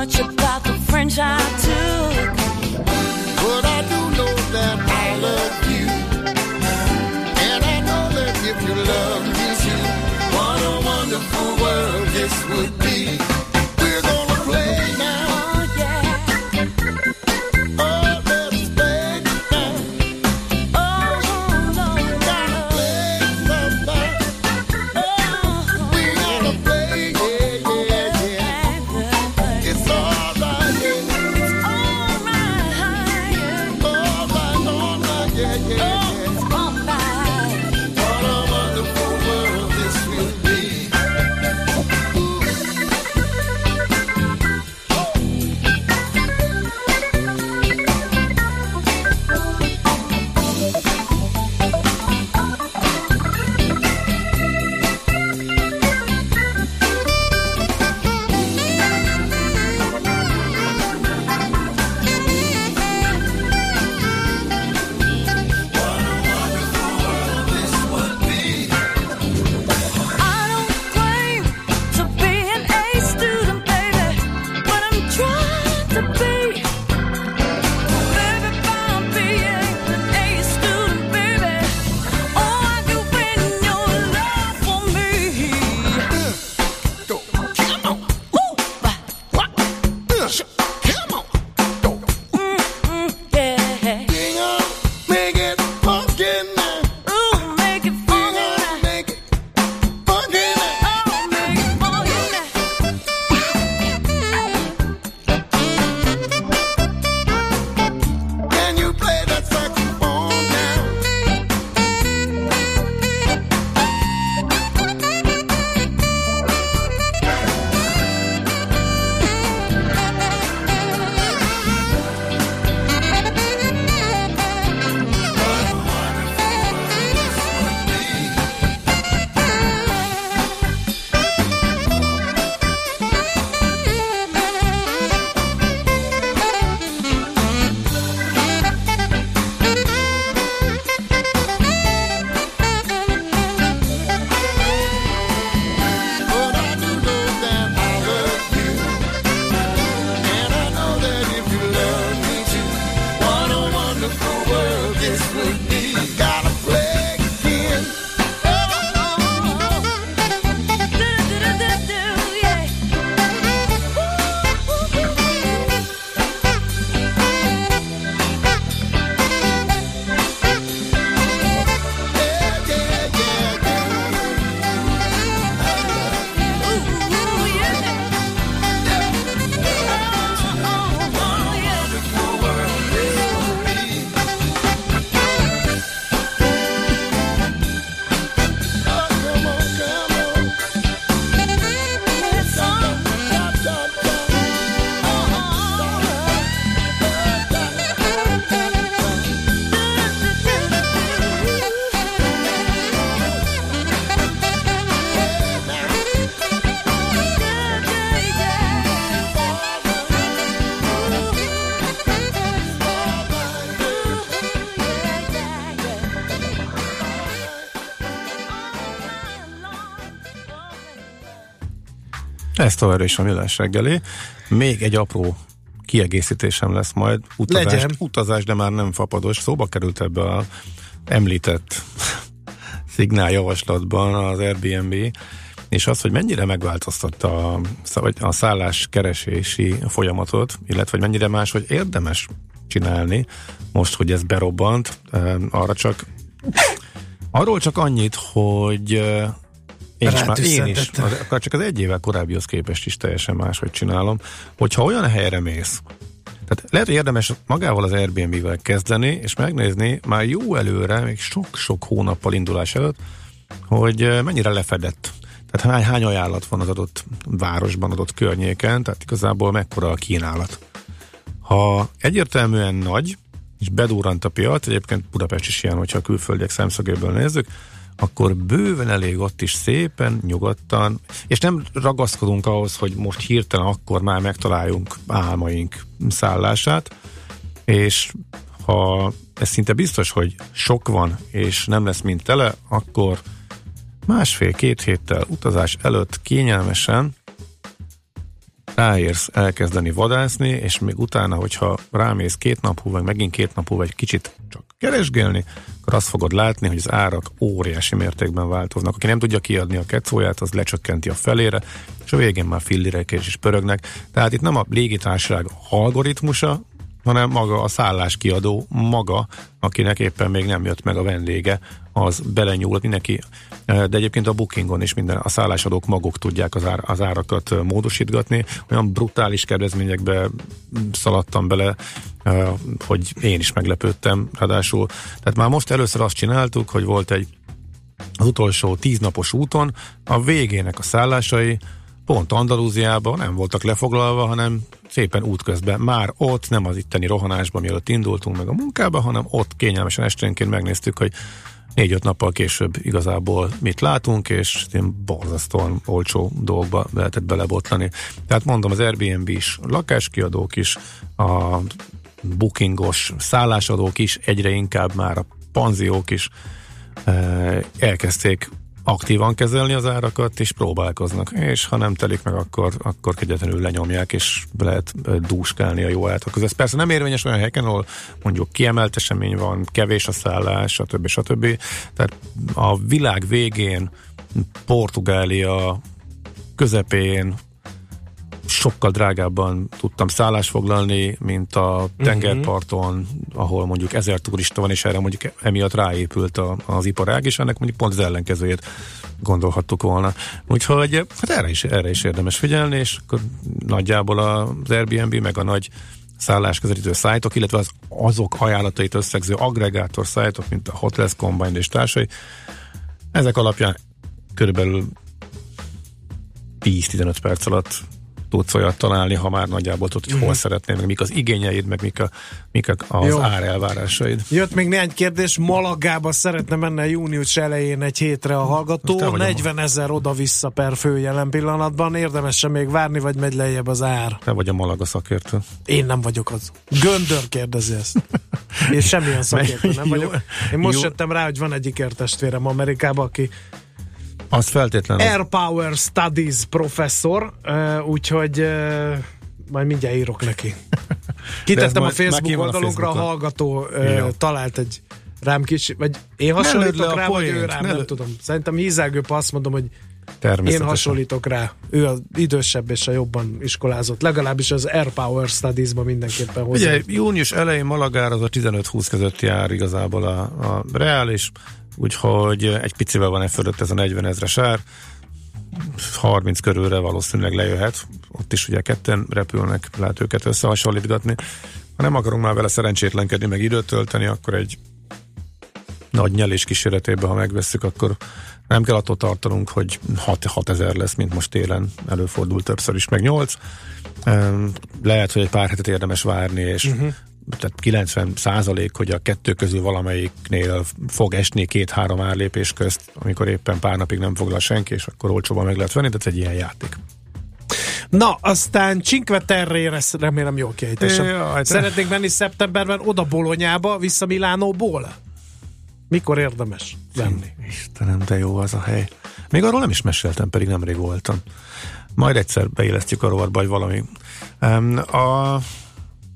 much about the French I took, but I do know that I love you, and I know that if your love is you, what a wonderful world this would be. We're gonna play now. Oh yeah. Oh, let's play now. Oh no, we're gonna play now. Oh, we're gonna play. Yeah, yeah, yeah. It's all right. Yeah. It's all right. Yeah. All right, all right. Yeah, yeah, yeah. Oh. Ez tovább is a Millás reggeli. Még egy apró kiegészítésem lesz majd. Utazás, utazás, de már nem fapados. Szóba került ebbe a említett szignáljavaslatban az Airbnb, és az, hogy mennyire megváltoztatta a, a szálláskeresési folyamatot, illetve hogy mennyire más, hogy érdemes csinálni most, hogy ez berobbant. Arra csak... Arról csak annyit, hogy... Én is, már, én is, akár csak az egy évvel korábbihoz képest is teljesen máshogy csinálom, hogyha olyan helyre mész, tehát lehet, hogy érdemes magával az Airbnb-vel kezdeni, és megnézni már jó előre, még sok-sok hónappal indulás előtt, hogy mennyire lefedett. Tehát hány, hány ajánlat van az adott városban, adott környéken, tehát igazából mekkora a kínálat. Ha egyértelműen nagy, és bedúrant a piac, egyébként Budapest is ilyen, hogyha a külföldiek szemszögéből nézzük, akkor bőven elég ott is szépen, nyugodtan, és nem ragaszkodunk ahhoz, hogy most hirtelen akkor már megtaláljunk álmaink szállását, és ha ez szinte biztos, hogy sok van, és nem lesz mind tele, akkor másfél-két héttel utazás előtt kényelmesen ráérsz elkezdeni vadászni, és még utána, hogyha rámész két nap hú, vagy megint két nap hú, vagy kicsit csak keresgélni, akkor azt fogod látni, hogy az árak óriási mértékben változnak. Aki nem tudja kiadni a kecóját, az lecsökkenti a felére, és a végén már fillirek is pörögnek. Tehát itt nem a légitársaság algoritmusa, hanem maga a szálláskiadó maga, akinek éppen még nem jött meg a vendége, az belenyúlt mindenki, de egyébként a Bookingon is minden, a szállásadók maguk tudják az, ár, az árakat módosítgatni. Olyan brutális kedvezményekbe szaladtam bele, hogy én is meglepődtem, ráadásul. Tehát már most először azt csináltuk, hogy volt egy az utolsó tíznapos úton, a végének a szállásai pont Andalúziában nem voltak lefoglalva, hanem szépen útközben, már ott, nem az itteni rohanásban, mielőtt indultunk meg a munkába, hanem ott kényelmesen esténként megnéztük, hogy négy-öt nappal később igazából mit látunk, és borzasztóan olcsó dolgba lehetett belebotlani. Tehát mondom, az Airbnb is, lakáskiadók is, a bookingos szállásadók is, egyre inkább már a panziók is elkezdték aktívan kezelni az árakat, és próbálkoznak. És ha nem telik meg, akkor, akkor kegyetlenül lenyomják, és lehet dúskálni a jó árakhoz. Ez persze nem érvényes olyan helyeken, ahol mondjuk kiemelt esemény van, kevés a szállás, stb. stb. Tehát a világ végén, Portugália közepén sokkal drágábban tudtam szállást foglalni, mint a tengerparton, ahol mondjuk ezer turista van, és erre mondjuk emiatt ráépült a, az iparág, és ennek mondjuk pont az ellenkezőjét gondolhattuk volna. Úgyhogy hát erre is, erre is érdemes figyelni, és akkor nagyjából az Airbnb, meg a nagy szállásközelítő szájtok, illetve az azok ajánlatait összegző aggregátor szájtok, mint a Hotels Combined és társai, ezek alapján körülbelül tíz-tizenöt perc alatt tudsz olyat találni, ha már nagyjából tudod, hogy hol szeretnél, meg mik az igényeid, meg mik, a, mik az jó árelvárásaid. Jött még néhány kérdés, Malagába szeretne menni június elején egy hétre a hallgató, negyvenezer oda-vissza per fő jelen pillanatban, érdemes sem még várni, vagy megy lejjebb az ár? Te vagy a Malaga szakértő. Én nem vagyok az. Göndör kérdezi ezt. Én semmilyen szakértő nem vagyok. Én most jó jöttem rá, hogy van egy ikertestvérem Amerikában, aki az feltétlenül Air Power Studies professzor, úgyhogy majd mindjárt írok neki. Kitettem a Facebook oldalunkra, a, a hallgató jó talált egy rám kicsi, vagy én hasonlítok rá, vagy ő rám, ne nem tudom. Szerintem hízelgőbb, azt mondom, hogy én hasonlítok rá. Ő az idősebb és a jobban iskolázott. Legalábbis az Air Power Studies-ba mindenképpen hozzá. Ugye június elején Malagára az a tizenöt-húsz között jár igazából a, a reális, úgyhogy egy picivel van e fölött ez a negyvenezres ár, harminc körülre valószínűleg lejöhet, ott is ugye ketten repülnek, lehet őket összehasonlítgatni. Ha nem akarunk már vele szerencsétlenkedni, meg időt tölteni, akkor egy nagy nyelés kíséretében, ha megvesszük, akkor nem kell attól tartanunk, hogy hat-hat ezer lesz, mint most télen előfordul többször is, meg nyolc. Lehet, hogy egy pár hetet érdemes várni, és uh-huh. tehát kilencven százalék, hogy a kettő közül valamelyiknél fog esni két-három árlépés közt, amikor éppen pár napig nem foglal senki, és akkor olcsóban meg lehet venni, tehát egy ilyen játék. Na, aztán Cinque Terre, remélem jól kiejtésem. Jaj, szeretnék menni szeptemberben oda Bolognába, vissza Milánóból. Mikor érdemes lenni? Istenem, de jó az a hely. Még arról nem is meséltem, pedig nemrég voltam. Majd egyszer beélesztjük a rovatba, vagy valami. Um, a...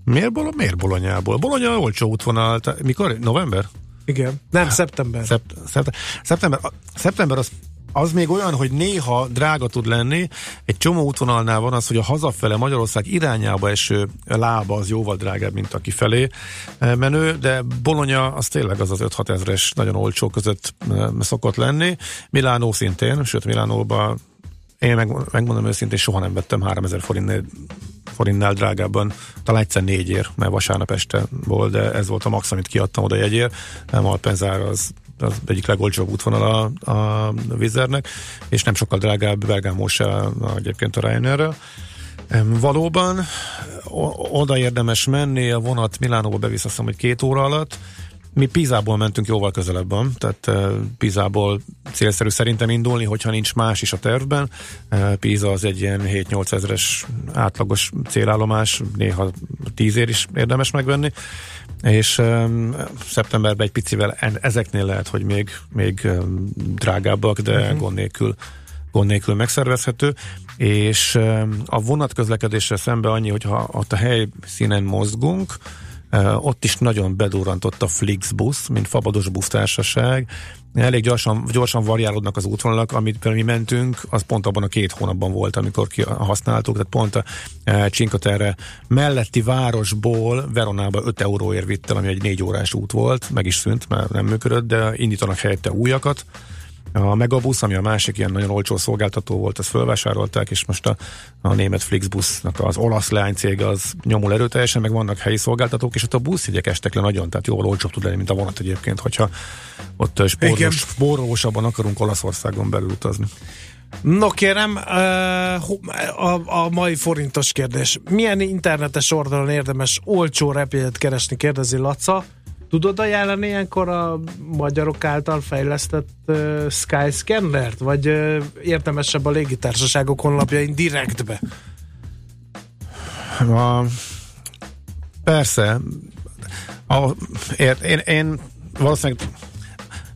Miért, Bolo- miért Bolognából? Bologna olcsó útvonal. Te- mikor? November? Igen. Nem, szeptember. Szept- szept- szeptember. A- szeptember az, az még olyan, hogy néha drága tud lenni. Egy csomó útvonalnál van az, hogy a hazafele Magyarország irányába eső lába az jóval drágább, mint a kifelé menő, de Bologna az tényleg az az öt-hat ezres nagyon olcsó között szokott lenni. Milánó szintén, sőt Milánóban én meg- megmondom őszintén, soha nem vettem háromezer forintnél forinnál drágábban, talán egyszer négyért, mert vasárnap este volt, de ez volt a max, amit kiadtam oda jegyért. Malpenzár az, az egyik legolcsóbb útvonal a, a Wizz Airnek, és nem sokkal drágább Bergámó se egyébként a Ryanairről. Valóban oda érdemes menni, a vonat Milánóba bevisz, azt hiszem, hogy két óra alatt. Mi Pisából mentünk jóval közelebben, tehát Pisából célszerű szerintem indulni, hogyha nincs más is a tervben. Pisa az egy ilyen hét-nyolc ezeres átlagos célállomás, néha tízért is érdemes megvenni, és um, szeptemberben egy picivel ezeknél lehet, hogy még, még um, drágábbak, de uh-huh. gond nélkül gond nélkül megszervezhető, és a vonatközlekedéssel szemben annyi, hogyha ott a helyszínen mozgunk, ott is nagyon bedurrantott a Flixbusz, mint fapados busztársaság. Elég gyorsan, gyorsan variálódnak az útvonalak, amit mi mentünk, az pont abban a két hónapban volt, amikor használtuk, tehát pont a Cinque Terre melletti városból Veronába öt euróért vitt el, ami egy négy órás út volt, meg is szűnt, már nem működött, de indítanak helyette újakat. A Megabusz, ami a másik ilyen nagyon olcsó szolgáltató volt, azt fölvásárolták, és most a, a német Flixbusznak az olasz leánycég az nyomul erőteljesen, meg vannak helyi szolgáltatók, és ott a buszjegyek estek le nagyon, tehát jóval olcsóbb tud lenni, mint a vonat egyébként, hogyha ott spórós, spórolósabban akarunk Olaszországon belül utazni. No kérem, a, a mai forintos kérdés. Milyen internetes oldalon érdemes olcsó repjegyet keresni, kérdezi Laca. Tudod ajánlani ilyenkor a magyarok által fejlesztett uh, Skyscannert? Vagy uh, értelmesebb a légitársaságok honlapjain direktbe? A, persze. A, ér, én, én valószínűleg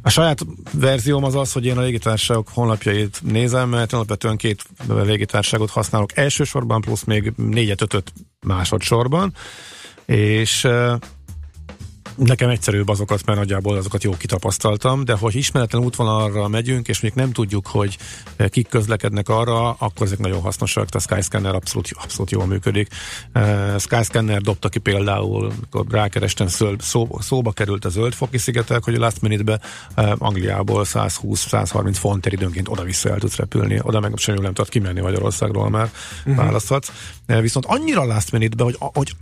a saját verzióm az az, hogy én a légitársaságok honlapjait nézem, mert alapvetően két légitársaságot használok elsősorban, plusz még négyet, ötöt másodsorban. És... Uh, Nekem egyszerűbb azokat, mert nagyjából azokat jól kitapasztaltam, de hogy ismeretlen útvonalra megyünk, és még nem tudjuk, hogy kik közlekednek arra, akkor ezek nagyon hasznosak, a Skyscanner abszolút, abszolút jól működik. Uh, Skyscanner dobta ki például, amikor rákerestem, szó, szóba került a Zöldfoki szigetek, hogy a last minute-be uh, Angliából száz húsz száz harminc fontért időnként oda-vissza el tudsz repülni, oda meg semmi nem tudod kimenni Magyarországról, már uh-huh. választhatsz. Uh, viszont annyira last minute-be, hogy, hogy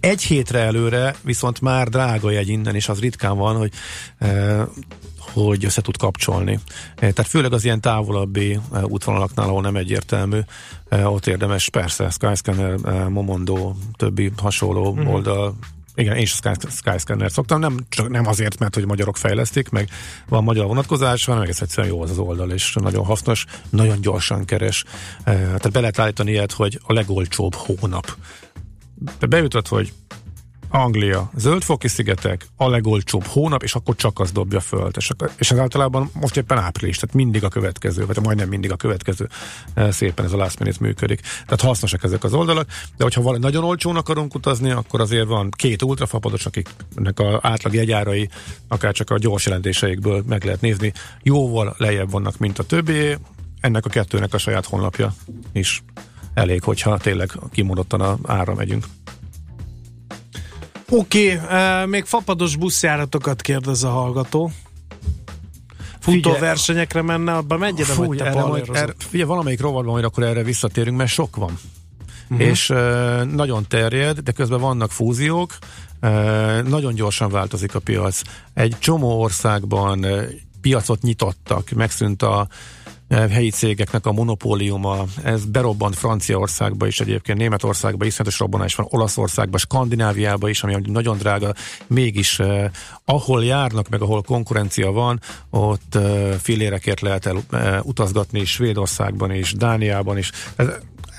egy hétre előre viszont már drága jegy innen, és az ritkán van, hogy, eh, hogy össze tud kapcsolni. Eh, tehát főleg az ilyen távolabbi eh, útvonalaknál, ahol nem egyértelmű, eh, ott érdemes, persze, Skyscanner, eh, Momondo, többi hasonló mm-hmm. oldal. Igen, én is Skyscanner szoktam, nem, csak nem azért, mert hogy magyarok fejlesztik, meg van magyar vonatkozás, hanem egész egyszerűen jó az az oldal, és nagyon hasznos, nagyon gyorsan keres. Eh, tehát be lehet állítani ilyet, hogy a legolcsóbb hónap. Te beütöd, hogy Anglia, Zöldfoki szigetek, a legolcsóbb hónap, és akkor csak az dobja föl. És, és ez általában most éppen április, tehát mindig a következő, vagy majdnem mindig a következő. Szépen ez a last minute működik. Tehát hasznosak ezek az oldalak, de hogyha valami nagyon olcsón akarunk utazni, akkor azért van két ultrafapados, akiknek az átlag jegyárai, akár csak a gyors jelentéseikből meg lehet nézni, jóval lejjebb vannak, mint a többi. Ennek a kettőnek a saját honlapja is elég, hogyha tényleg kimondottan a ára megyünk. Oké, okay, e, még fapados buszjáratokat kérdez a hallgató. Futóversenyekre menne, abban menjél, hogy te palérozod. Figyelj, valamelyik rovatban, hogy akkor erre visszatérünk, mert sok van. Uh-huh. És e, nagyon terjed, de közben vannak fúziók, e, nagyon gyorsan változik a piac. Egy csomó országban e, piacot nyitottak, megszűnt a helyi cégeknek a monopóliuma, ez berobbant Franciaországba is egyébként, Németországba iszonyatos robbanás van, Olaszországba, Skandináviába is, ami nagyon drága, mégis eh, ahol járnak, meg ahol konkurencia van, ott eh, fillérekért lehet el, eh, utazgatni, Svédországban is, Dániában is. Ez,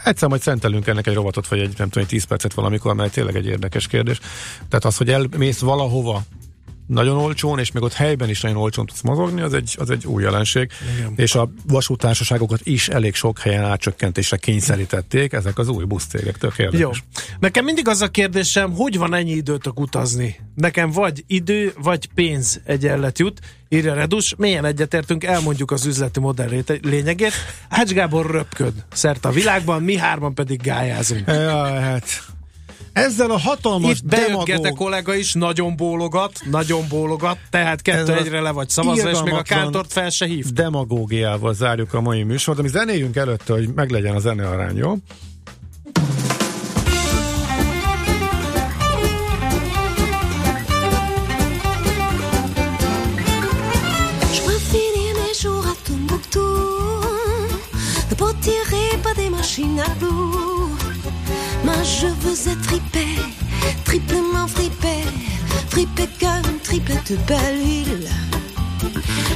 egyszer majd szentelünk ennek egy rovatot, vagy egy, nem tudom, tíz percet valamikor, mert tényleg egy érdekes kérdés. Tehát az, hogy elmész valahova nagyon olcsón, és még ott helyben is nagyon olcsón tudsz mozogni, az egy, az egy új jelenség. Igen. És a vasútársaságokat is elég sok helyen átcsökkentésre kényszerítették, ezek az új buszcégek, tök érdekes. Jó. Nekem mindig az a kérdésem, hogy van ennyi időtök utazni? Nekem vagy idő, vagy pénz egyenlet jut, írja Redus, mélyen egyetértünk, elmondjuk az üzleti modell lényegét. Ács Gábor röpköd szerte a világban, mi hárman pedig gályázunk. Ja, hát... Ezzel a hatalmas itt demagóg... Gete kollega is nagyon bólogat, nagyon bólogat, tehát kettő egyre le vagy szavazva, és még a Kártort fel se hívt. Demagógiával zárjuk a mai műsort, ami zenéjünk előtte, hogy meglegyen a zenearány, jó? Je veux être fripée, triplement fripée, fripée comme triplette belle huile.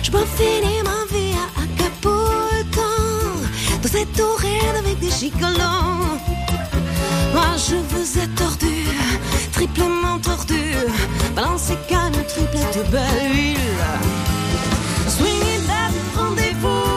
Je peux finir ma vie à Acapulco, dans cette tourelle avec des gigolos. Moi je veux être tordue, triplement tordue, balancée comme triplette belle huile. Swing it up, rendez-vous.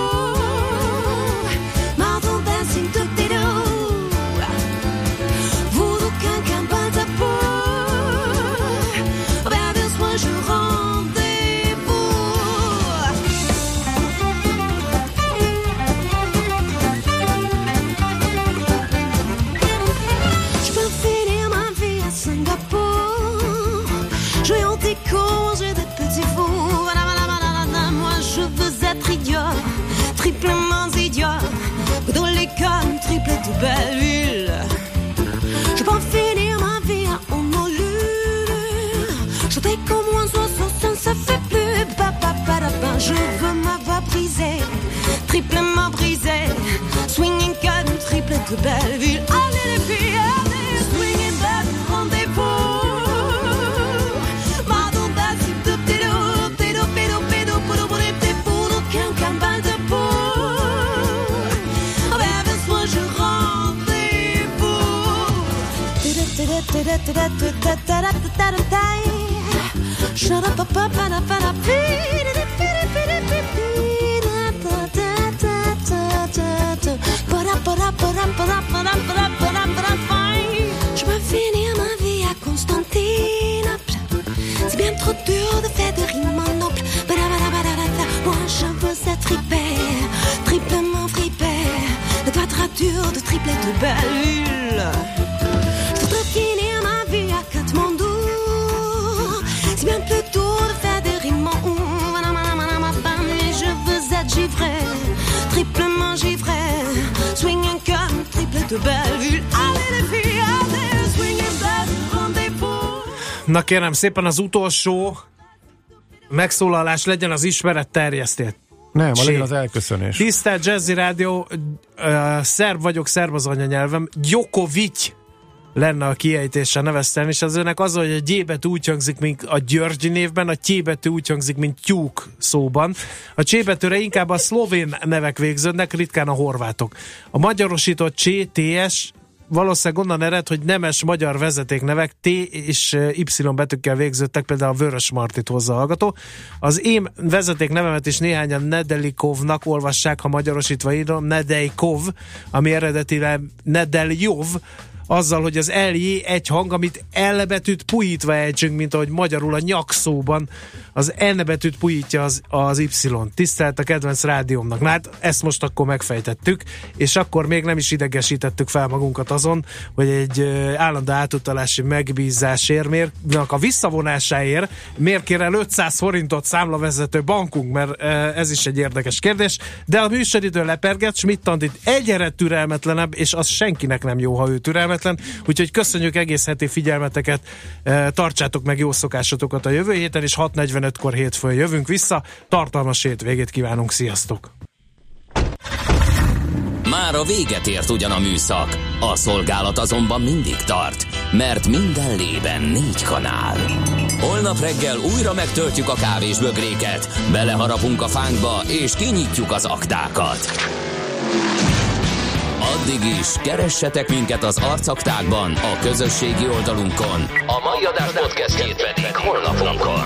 Je veux ma voix brisée, triplement brisée. Swinging cut, triple de belle ville. Allez les filles, allez. Swinging bad, rendez-vous. Madonna, c'est de pédo, pédo, pédo, pédo, pédo, pédo, pédo, pédo, qu'un cambal de peau. Avec soin, je rendez-vous. Je veux finir ma vie à Constantinople. C'est bien trop dur de faire de rimes en noble. Moi je veux être trippé, triplement frippé. La quadrature de triple et de belle. Je voudrais finir ma vie à Katmandou. C'est bien plus tôt de faire des rimes en ou. Mais je veux être givré, triplement givré. Swing un comme triple de belle. Allez les filles, allez. Swing and bad, rendez-vous. Na kérem szépen, az utolsó megszólalás legyen az ismeretterjesztés. Nem, a legyen az elköszönés. Tisztelt Jazzy Rádió, uh, szerb vagyok, szerb az anyanyelvem. Djokovic lenne a kiejtése neveztem, és az önnek az, hogy a Gy betű úgy hangzik, mint a György névben, a Gy betű úgy hangzik, mint tyúk szóban. A Cs betűre inkább a szlovén nevek végződnek, ritkán a horvátok. A magyarosított Cs, té es valószínűleg onnan ered, hogy nemes magyar vezetéknevek T és Y betűkkel végződtek, például a Vörös Martit hozzá hallgató. Az én vezetéknevemet is néhányan Nedelikovnak olvassák, ha magyarosítva írom, Nedeljkov, ami eredetileg Nedeljov, azzal, hogy az L-J egy hang, amit L betűt pujítva ejtsünk, mint ahogy magyarul a nyakszóban az N betűt pujítja az, az Y-t. Tisztelt a kedvenc rádiómnak. Na hát ezt most akkor megfejtettük, és akkor még nem is idegesítettük fel magunkat azon, hogy egy állandó átutalási megbízásért, mérnek a visszavonásáért miért kér el ötszáz forintot számlavezető bankunk, mert ez is egy érdekes kérdés, de a műsoridő leperget, Schmidt Andit egyre türelmetlenebb, és az senkinek nem jó, ha ő türelmetlen. Úgyhogy köszönjük egész heti figyelmeteket, tartsátok meg jó szokásotokat a jövő héten, és hat negyvenötkor hétfőn jövünk vissza. Tartalmas hétvégét kívánunk, sziasztok! Már a véget ért ugyan a műszak, a szolgálat azonban mindig tart, mert minden lében négy kanál. Holnap reggel újra megtöltjük a kávés bögréket, beleharapunk a fánkba és kinyitjuk az aktákat. Addig is, keressetek minket az arcaktákban, a közösségi oldalunkon. A mai adás podcastjét pedig holnapunkon.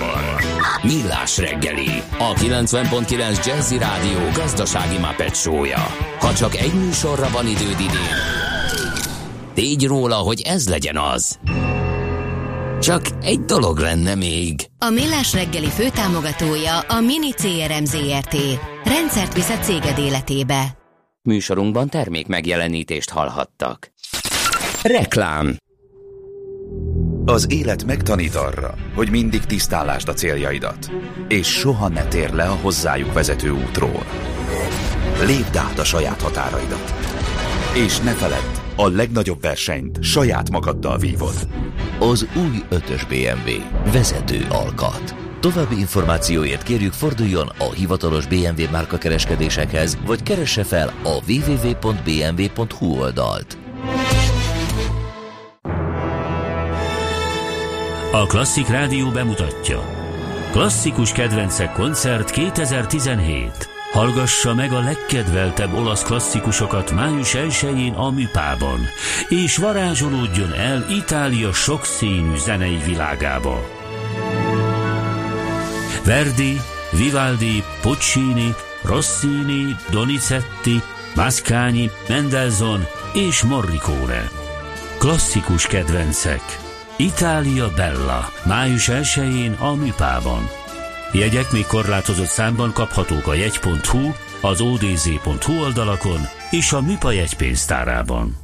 Millás reggeli, a kilencven pont kilenc Jazzy Rádió gazdasági Muppet show-ja. Ha csak egy műsorra van időd idén, tégy róla, hogy ez legyen az. Csak egy dolog lenne még. A Millás reggeli főtámogatója a Mini cé er em Zrt. Rendszert visz a céged életébe. Műsorunkban termék megjelenítést hallhattak. Reklám. Az élet megtanít arra, hogy mindig tisztán lásd a céljaidat, és soha ne térj le a hozzájuk vezető útról. Lépd át a saját határaidat, és ne feledd, a legnagyobb versenyt saját magaddal vívod. Az új ötös bé em vé vezető alkat. További információért kérjük, forduljon a hivatalos bé em vé márkakereskedésekhez, vagy keresse fel a double-u double-u double-u pont bé em vé pont hú oldalt. A Klasszik Rádió bemutatja. Klasszikus kedvencek koncert kétezer-tizenhét. Hallgassa meg a legkedveltebb olasz klasszikusokat május elsején a Műpában, és varázsolódjon el Itália sokszínű zenei világába. Verdi, Vivaldi, Puccini, Rossini, Donizetti, Mascagni, Mendelssohn és Morricone. Klasszikus kedvencek. Itália Bella. május elsején a Műpában. Jegyek még korlátozott számban kaphatók a jegy pont hú, az o d z pont hú oldalakon és a Műpa jegypénztárában.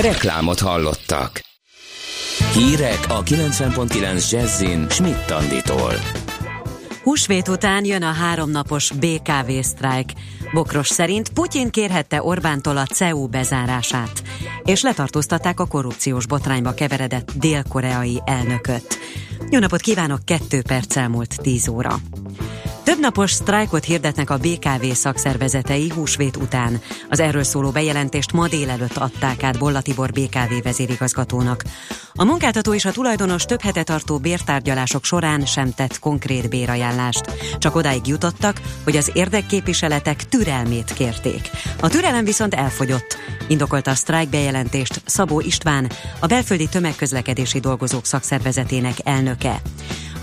Reklámot hallottak. Hírek a kilencven pont kilenc Jazzin Schmidt Anditól. Húsvét után jön a háromnapos bé ká vé sztrájk. Bokros szerint Putyin kérhette Orbántól a cé e u bezárását, és letartóztatták a korrupciós botrányba keveredett dél-koreai elnököt. Jó napot kívánok, kettő perc elmúlt tíz óra. Többnapos sztrájkot hirdetnek a bé ká vé szakszervezetei húsvét után. Az erről szóló bejelentést ma délelőtt adták át Bolla Tibor bé ká vé vezérigazgatónak. A munkáltató és a tulajdonos több hete tartó bértárgyalások során sem tett konkrét bérajánlást. Csak odáig jutottak, hogy az érdekképviseletek türelmét kérték. A türelem viszont elfogyott. Indokolta a sztrájk bejelentést Szabó István, a Belföldi Tömegközlekedési Dolgozók Szakszervezetének elnöke.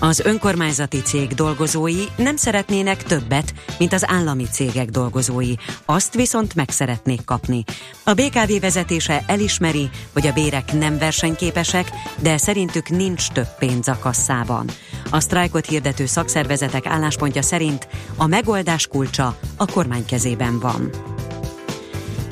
Az önkormányzati cég dolgozói nem szeretnének többet, mint az állami cégek dolgozói. Azt viszont meg szeretnék kapni. A bé ká vé vezetése elismeri, hogy a bérek nem versenyképesek, de szerintük nincs több pénz a kasszában. A sztrájkot hirdető szakszervezetek álláspontja szerint a megoldás kulcsa a kormány kezében van.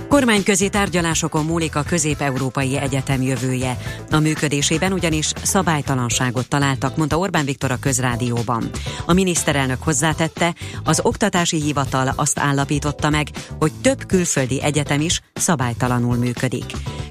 Kormányközi tárgyalásokon múlik a Középeurópai Egyetem jövője. A működésében ugyanis szabálytalanságot találtak, mondta Orbán Viktor a Közrádióban. A miniszterelnök hozzátette, az oktatási hivatal azt állapította meg, hogy több külföldi egyetem is szabálytalanul működik.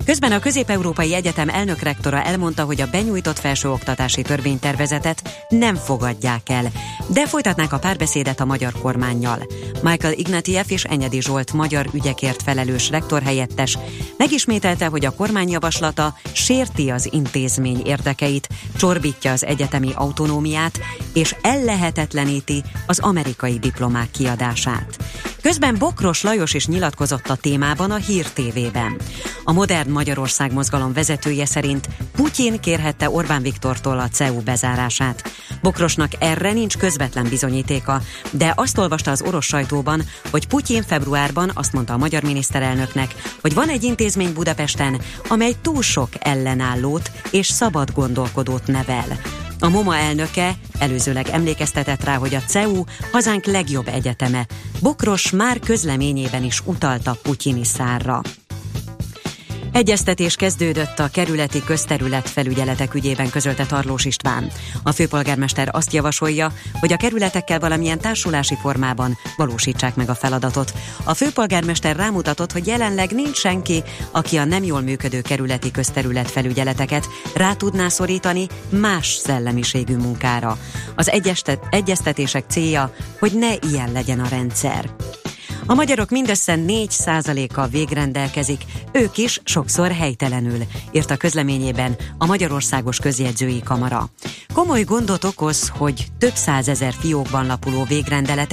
Közben a Közép-európai Egyetem elnökrektora elmondta, hogy a benyújtott felsőoktatási törvénytervezetet nem fogadják el, de folytatnák a párbeszédet a magyar kormánnyal. Michael Ignatieff és Enyedi Zsolt magyar ügyekért felelős rektorhelyettes megismételte, hogy a kormány javaslata sérti az intézmény érdekeit, csorbítja az egyetemi autonómiát és ellehetetleníti az amerikai diplomák kiadását. Közben Bokros Lajos is nyilatkozott a témában a Hír té vében. A Modern Magyarország mozgalom vezetője szerint Putyin kérhette Orbán Viktortól a cé e u bezárását. Bokrosnak erre nincs közvetlen bizonyítéka, de azt olvasta az orosz sajtóban, hogy Putyin februárban azt mondta a magyar miniszterelnöknek, hogy van egy intézmény Budapesten, amely túl sok ellenállót és szabad gondolkodót nevel. A MoMA elnöke előzőleg emlékeztetett rá, hogy a cé e u hazánk legjobb egyeteme. Bokros már közleményében is utalt a putyini szárra. Egyeztetés kezdődött a kerületi közterületfelügyeletek ügyében, közölte Tarlós István. A főpolgármester azt javasolja, hogy a kerületekkel valamilyen társulási formában valósítsák meg a feladatot. A főpolgármester rámutatott, hogy jelenleg nincs senki, aki a nem jól működő kerületi közterületfelügyeleteket rá tudná szorítani más szellemiségű munkára. Az egyeztet- egyeztetések célja, hogy ne ilyen legyen a rendszer. A magyarok mindössze négy százaléka végrendelkezik, ők is sokszor helytelenül, írt a közleményében a Magyarországos Közjegyzői Kamara. Komoly gondot okoz, hogy több százezer fiókban lapuló végrendelet